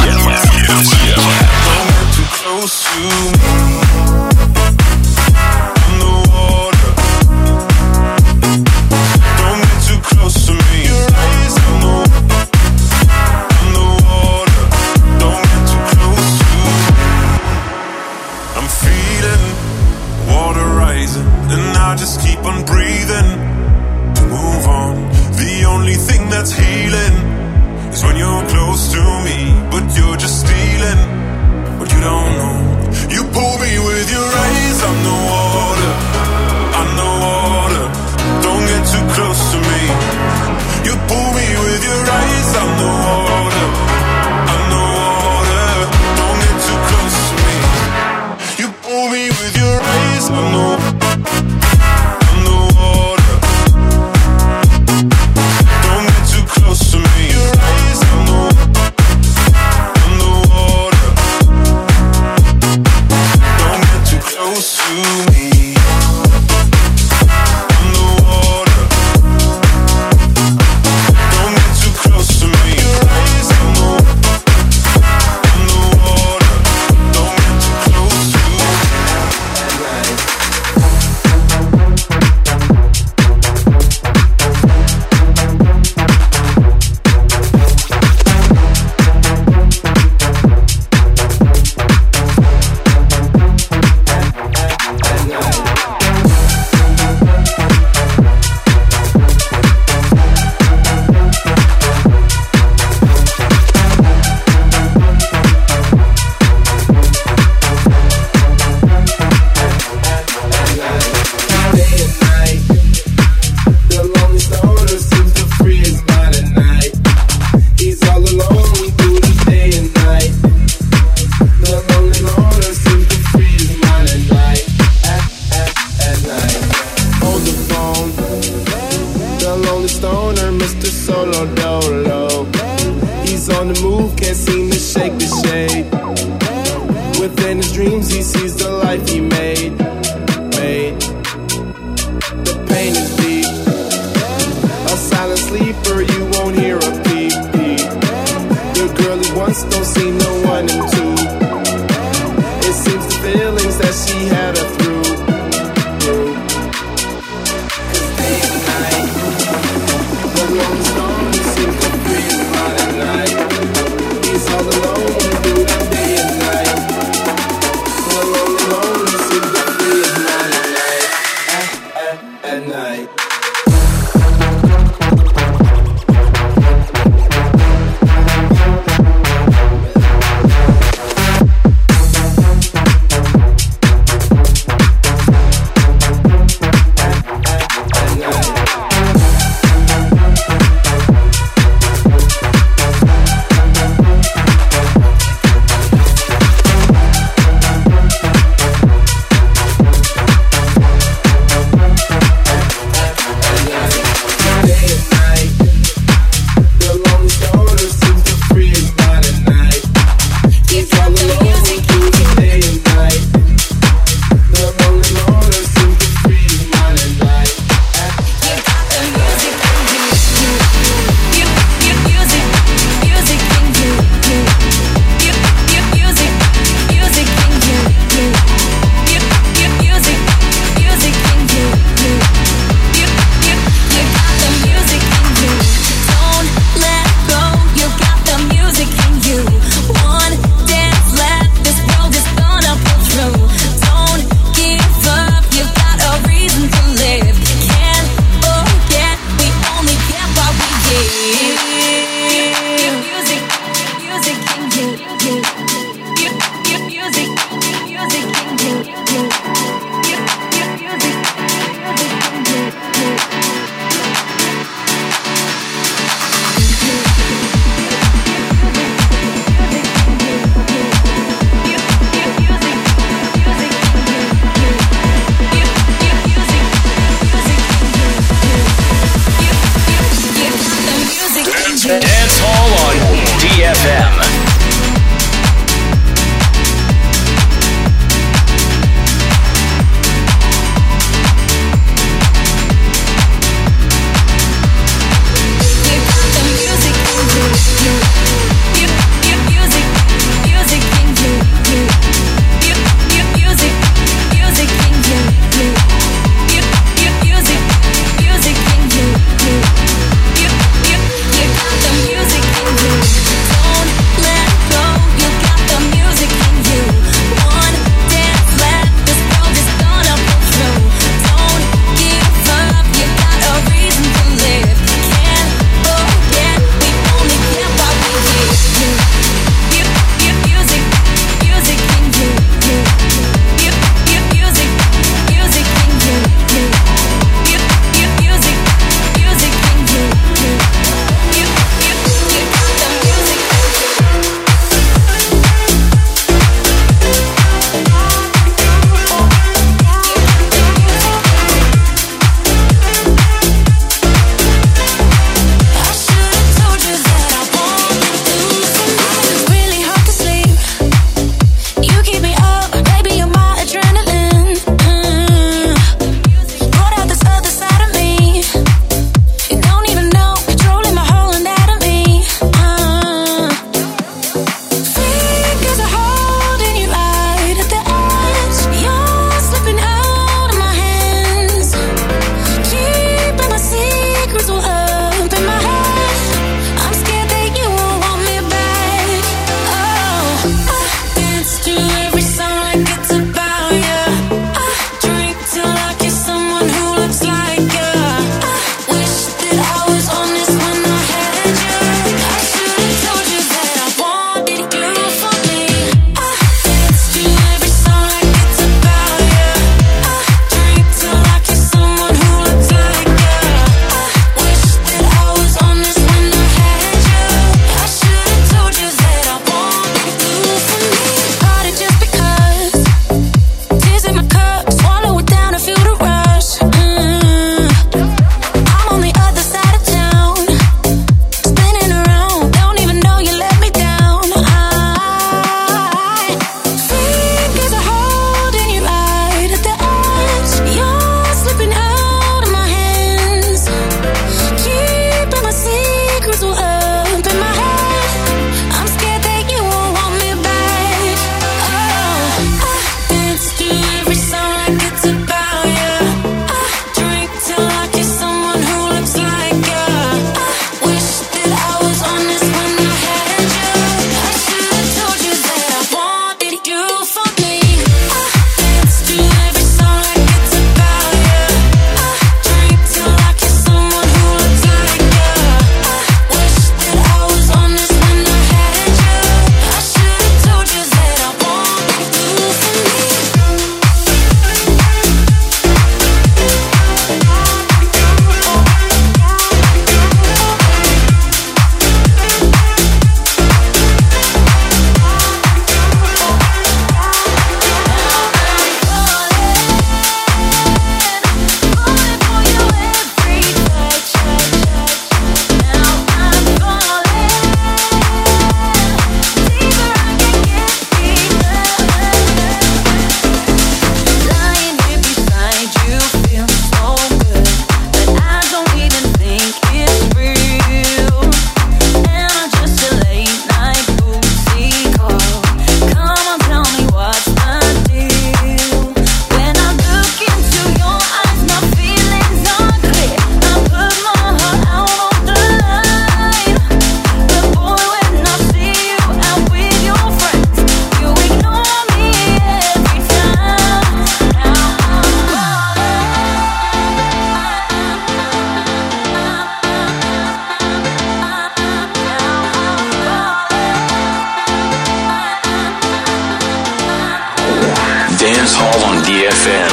ди эф эм.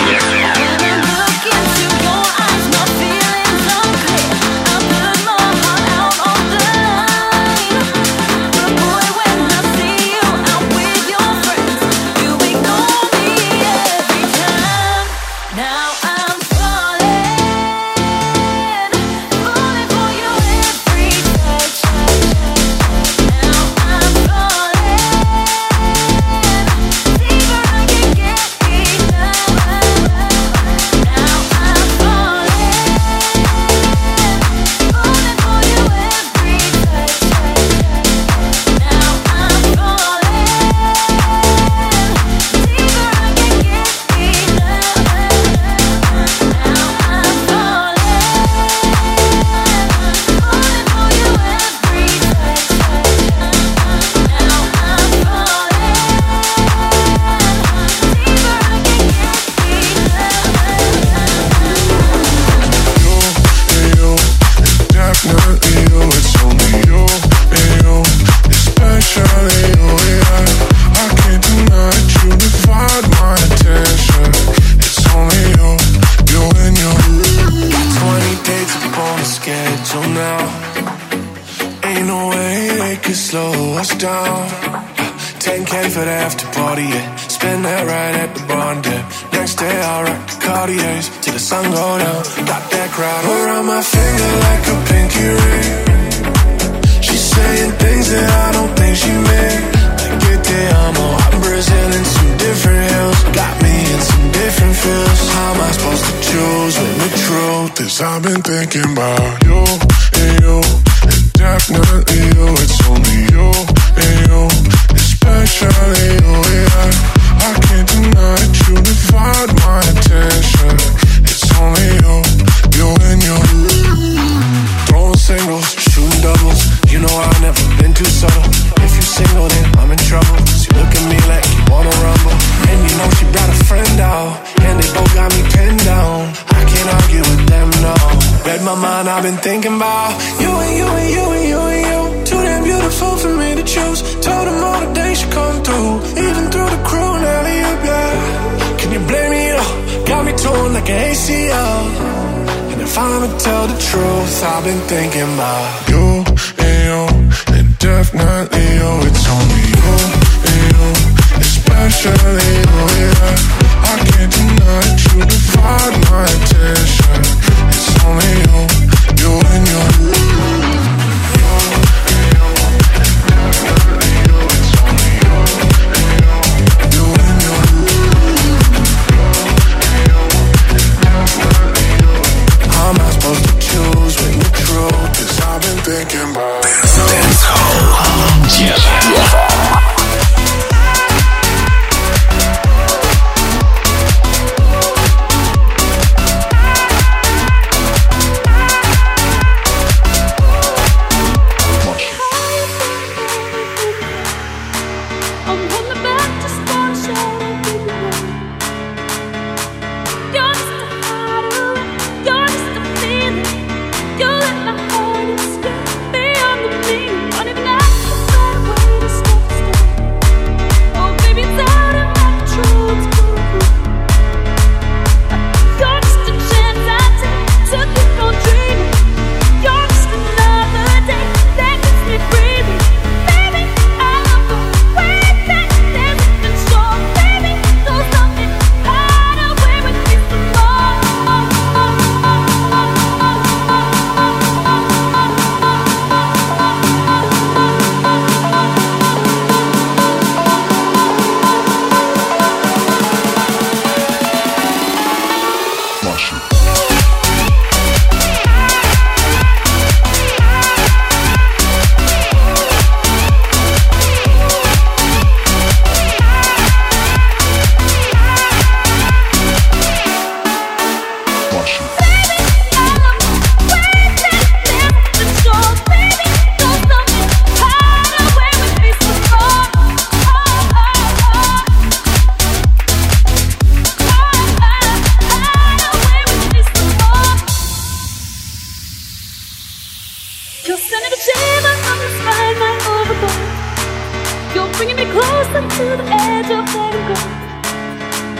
Bringing me closer to the edge of letting go.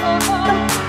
Oh, oh.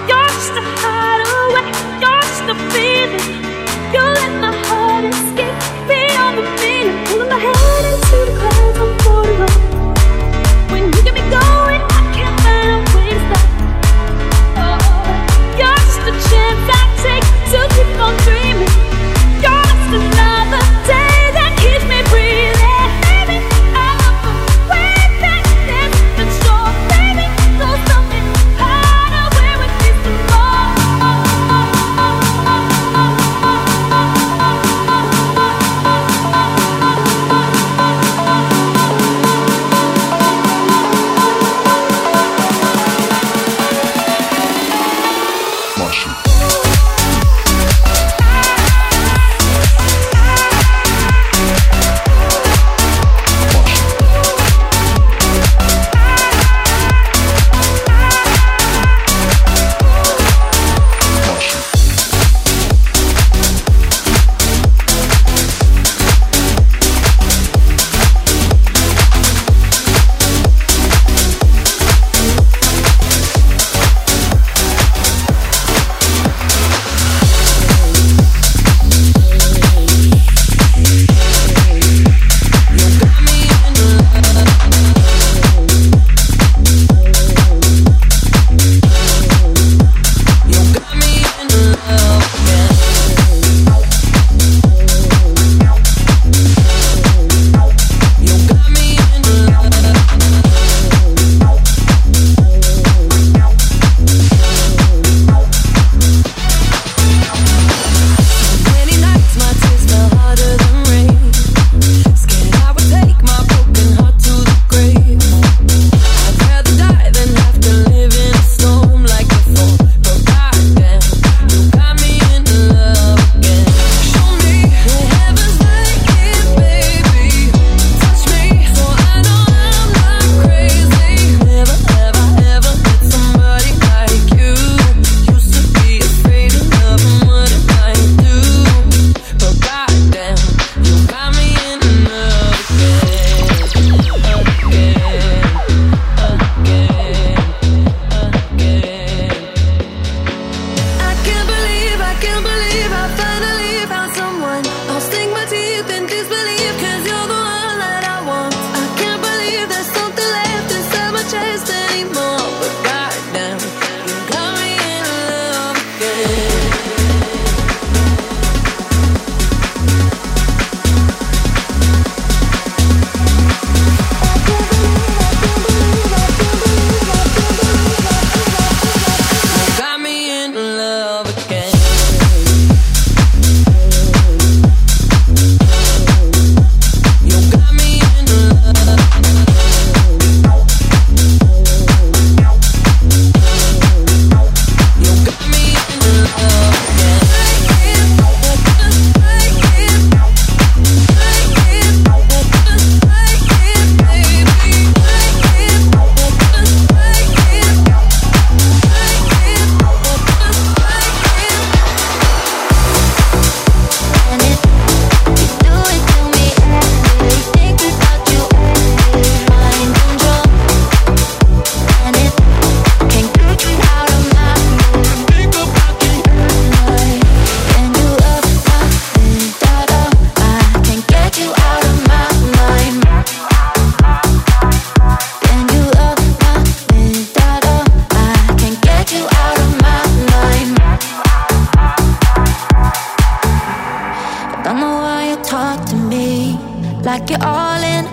like you're all in,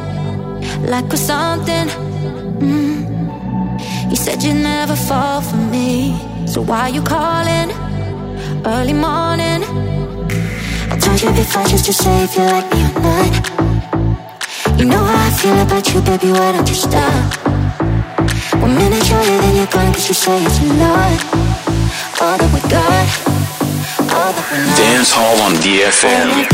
like we're something. Mm. You said you'd never fall for me, so why you calling early morning? I told you before just to say if you like me or not. You know how I feel about you, baby, why don't you stop? One minute shorter than you're gone, cause you say it's a lot. All that we got, all that we got. Dancehall on D F M.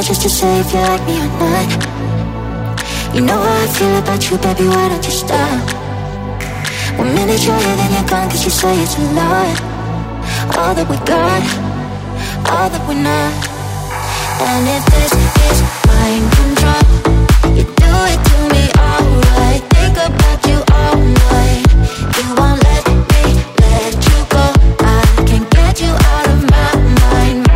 Just to say if you like me or not. You know how I feel about you, baby, why don't you stop? One minute shorter than you're gone, cause you say it's a lot. All that we got, all that we're not. And if this is mind control, you do it to me, alright. Think about you all night. You won't let me let you go. I can't get you out of my mind.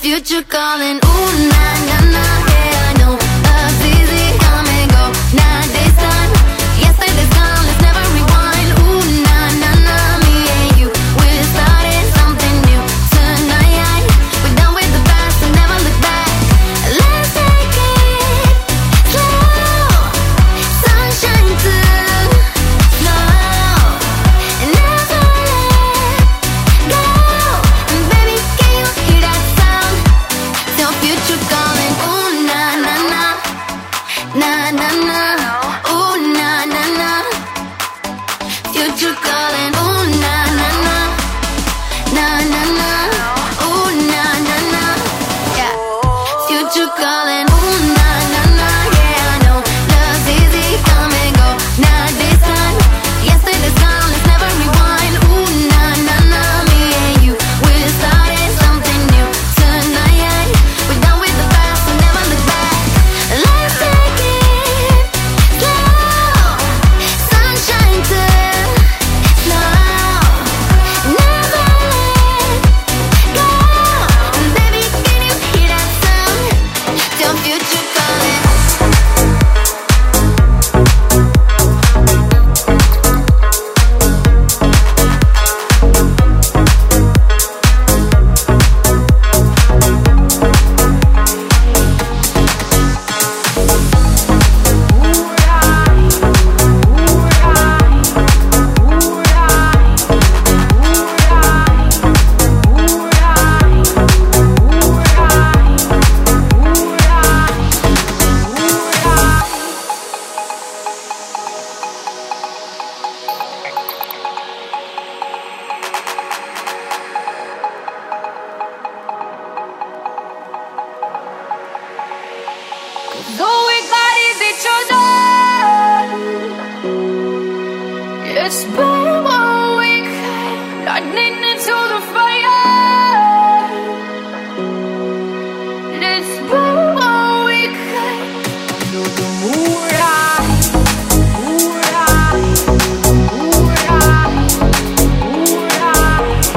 Future calling, ooh, nah, nah, nah. Yeah, I know, it's easy, come and go. Not this time, yesterday's gone. Let's never rewind, ooh, nah, nah, nah. Me and you, we're starting something new. Tonight, we're done with the past and never look back. Let's take it slow, sunshine to snow. And never let go. And baby, can you hear that? The future calling, ooh na na na, na na na, ooh na na na. Future calling, ooh na na na, na na na, ooh na na na. Yeah, future calling. Do we got easy chosen? It's better when we hide, not leaning to the fire. It's better when we hide. No, the moonlight, moonlight, moonlight, moonlight, moonlight.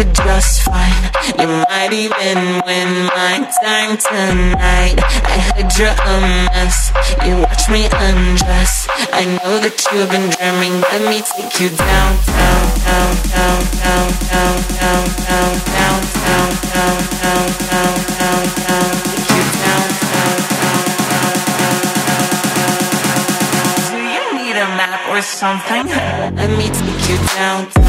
you're just fine. You might even win my time tonight. I heard you're a mess. You watch me undress. I know that you've been dreaming. Let me take you down, down, down, down, down, down, down, down, down, down, down, down, down, down, down. Take you down, down, down, down, down, down, down. Do you need a map or something? Let me take you down, down.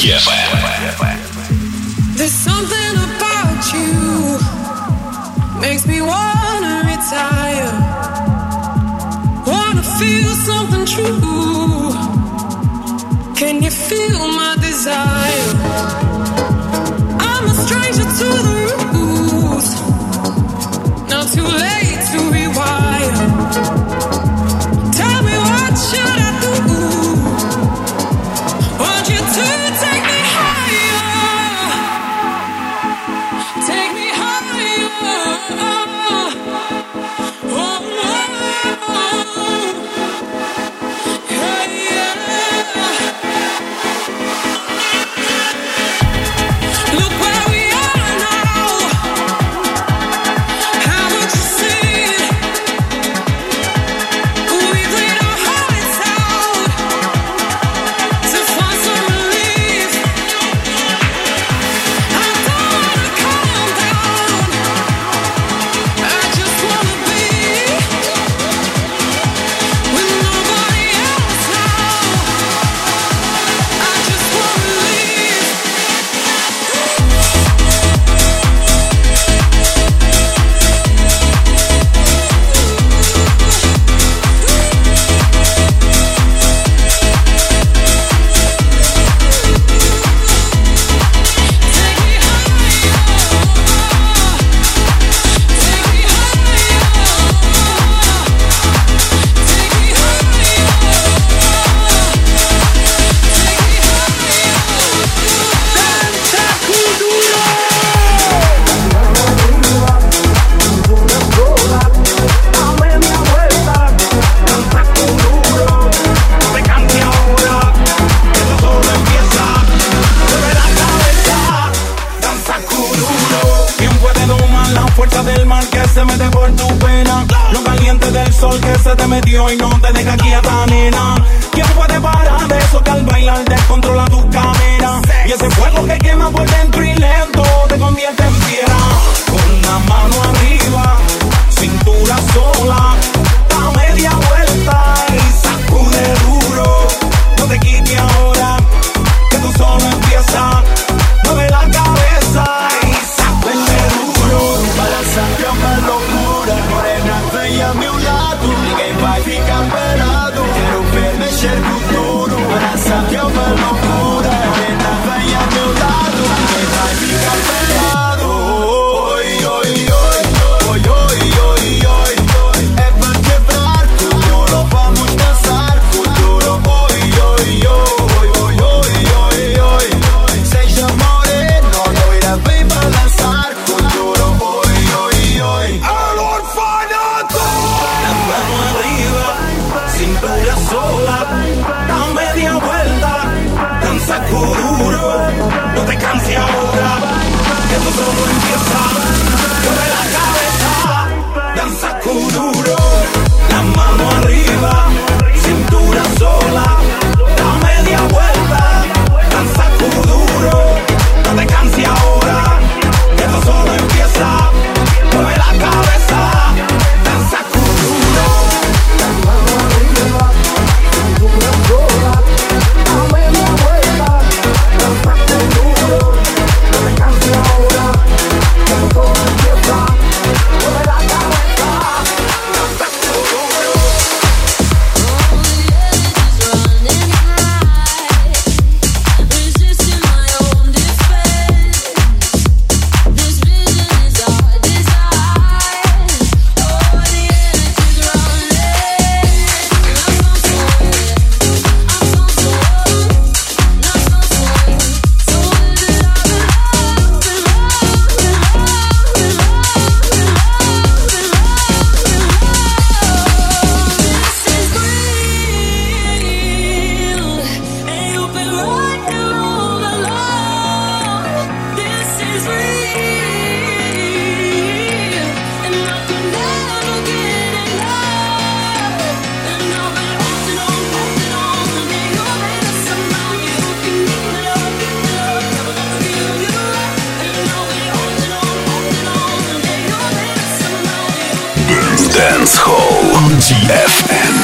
ди эф эм. There's something about you makes me wanna retire. Wanna feel something true. Can you feel my desire? I'm a stranger to the rules. Not too late to rewire. Tell me what should I do? Want you to? Дэнсхолл on ди эф эм.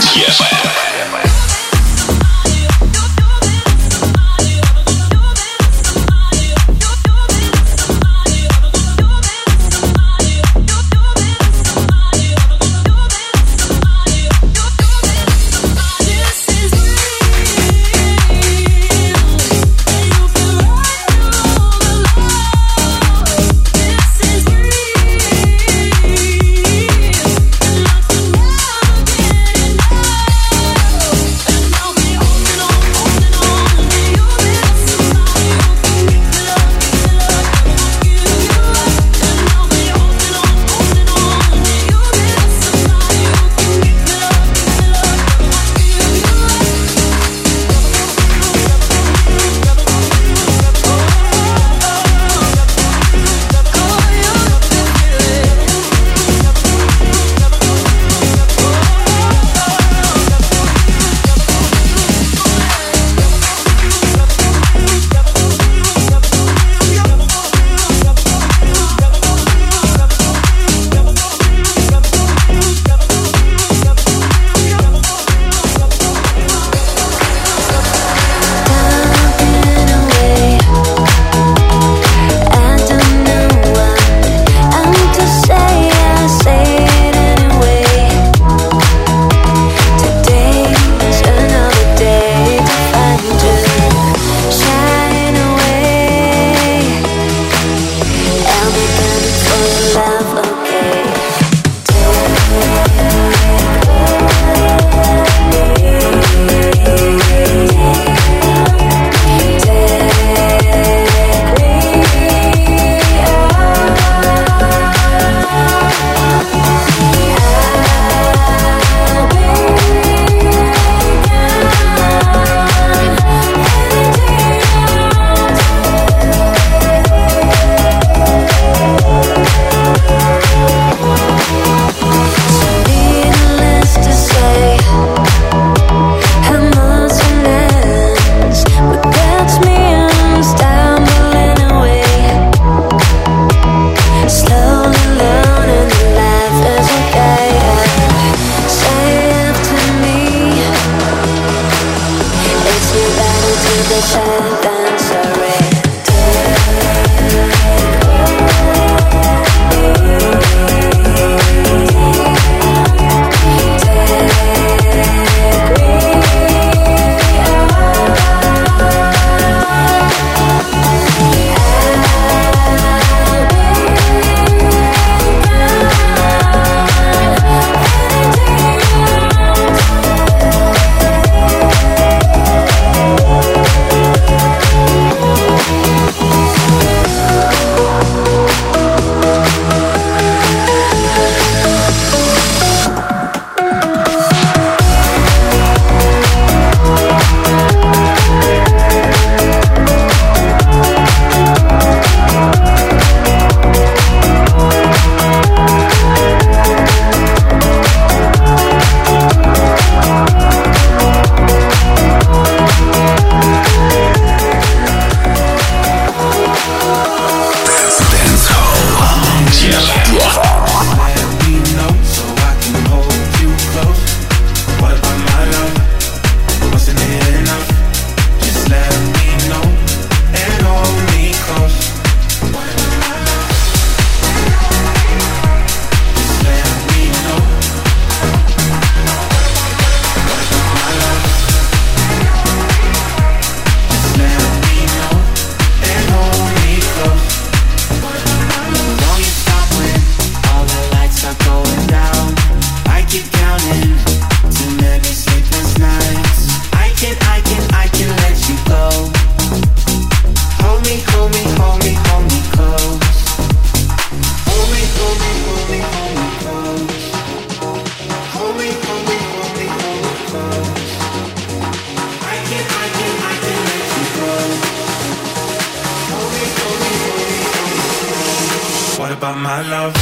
about my love.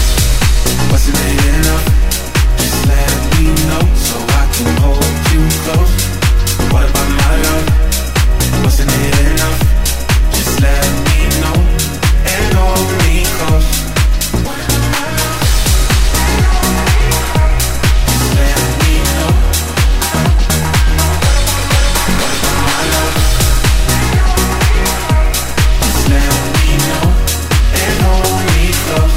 Wasn't it enough? Just let me know so I can hold you close. What about my love? Wasn't it enough? Just let me know and hold me close. What about my love? Just let me know. What about my love? Just let me know and hold me close.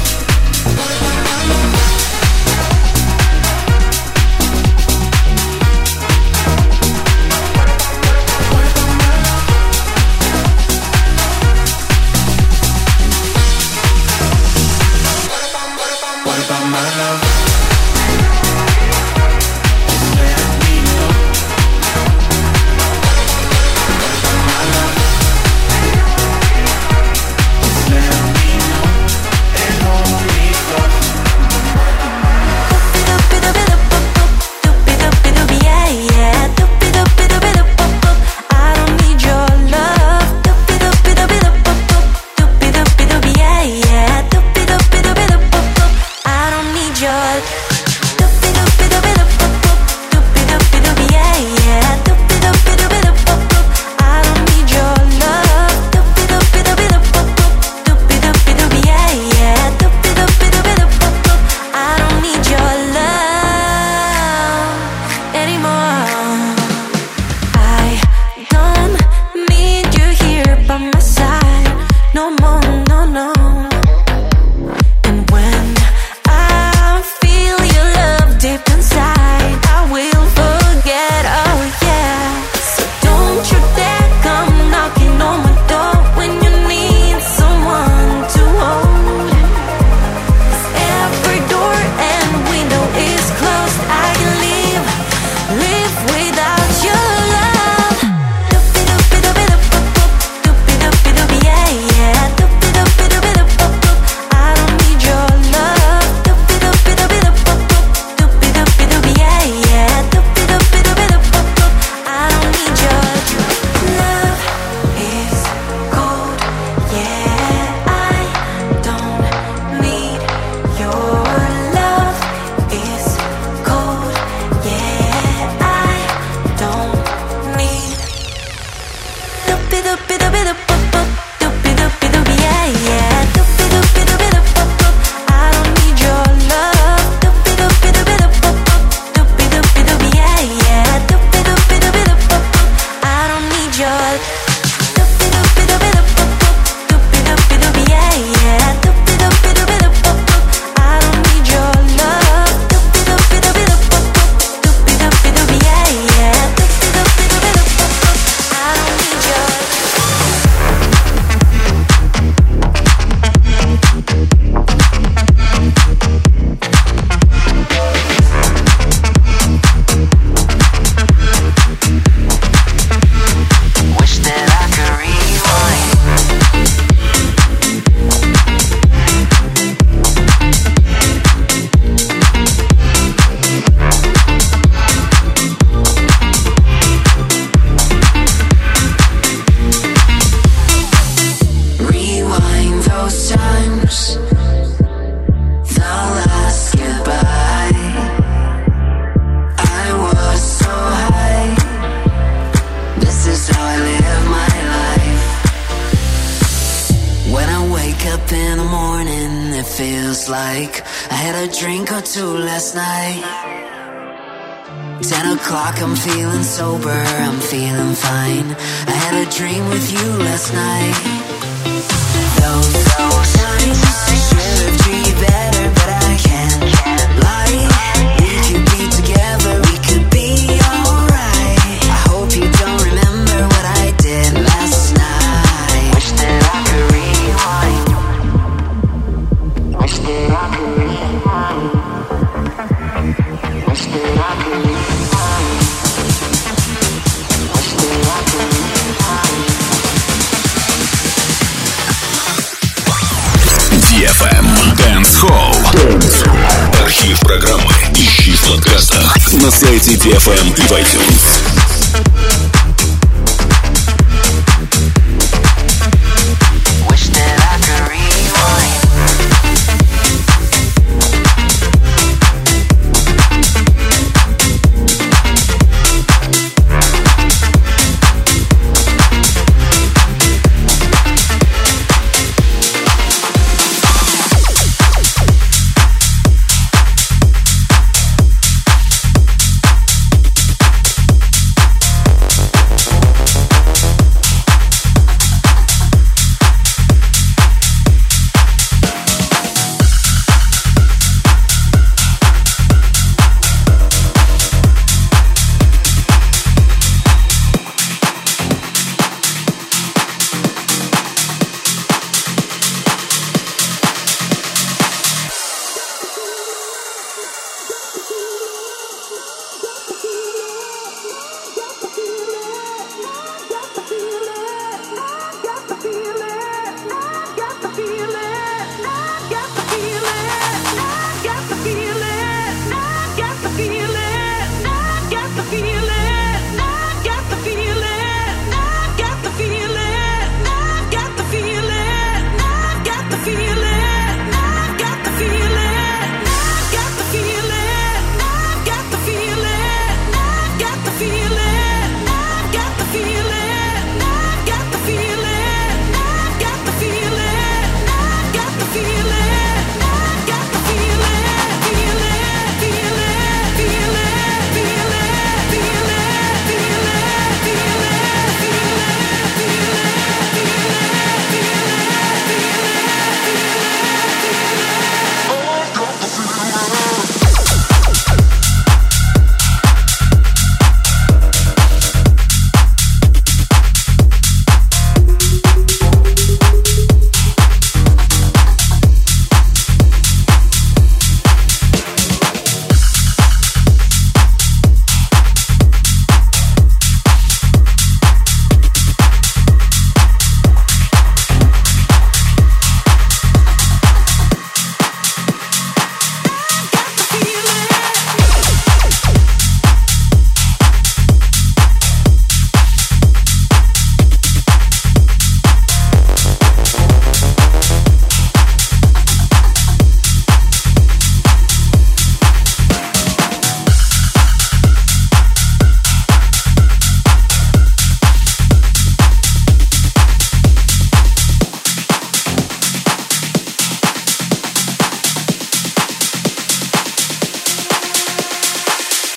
Программы ищи в подкастах на сайте ди эф эм и в iTunes.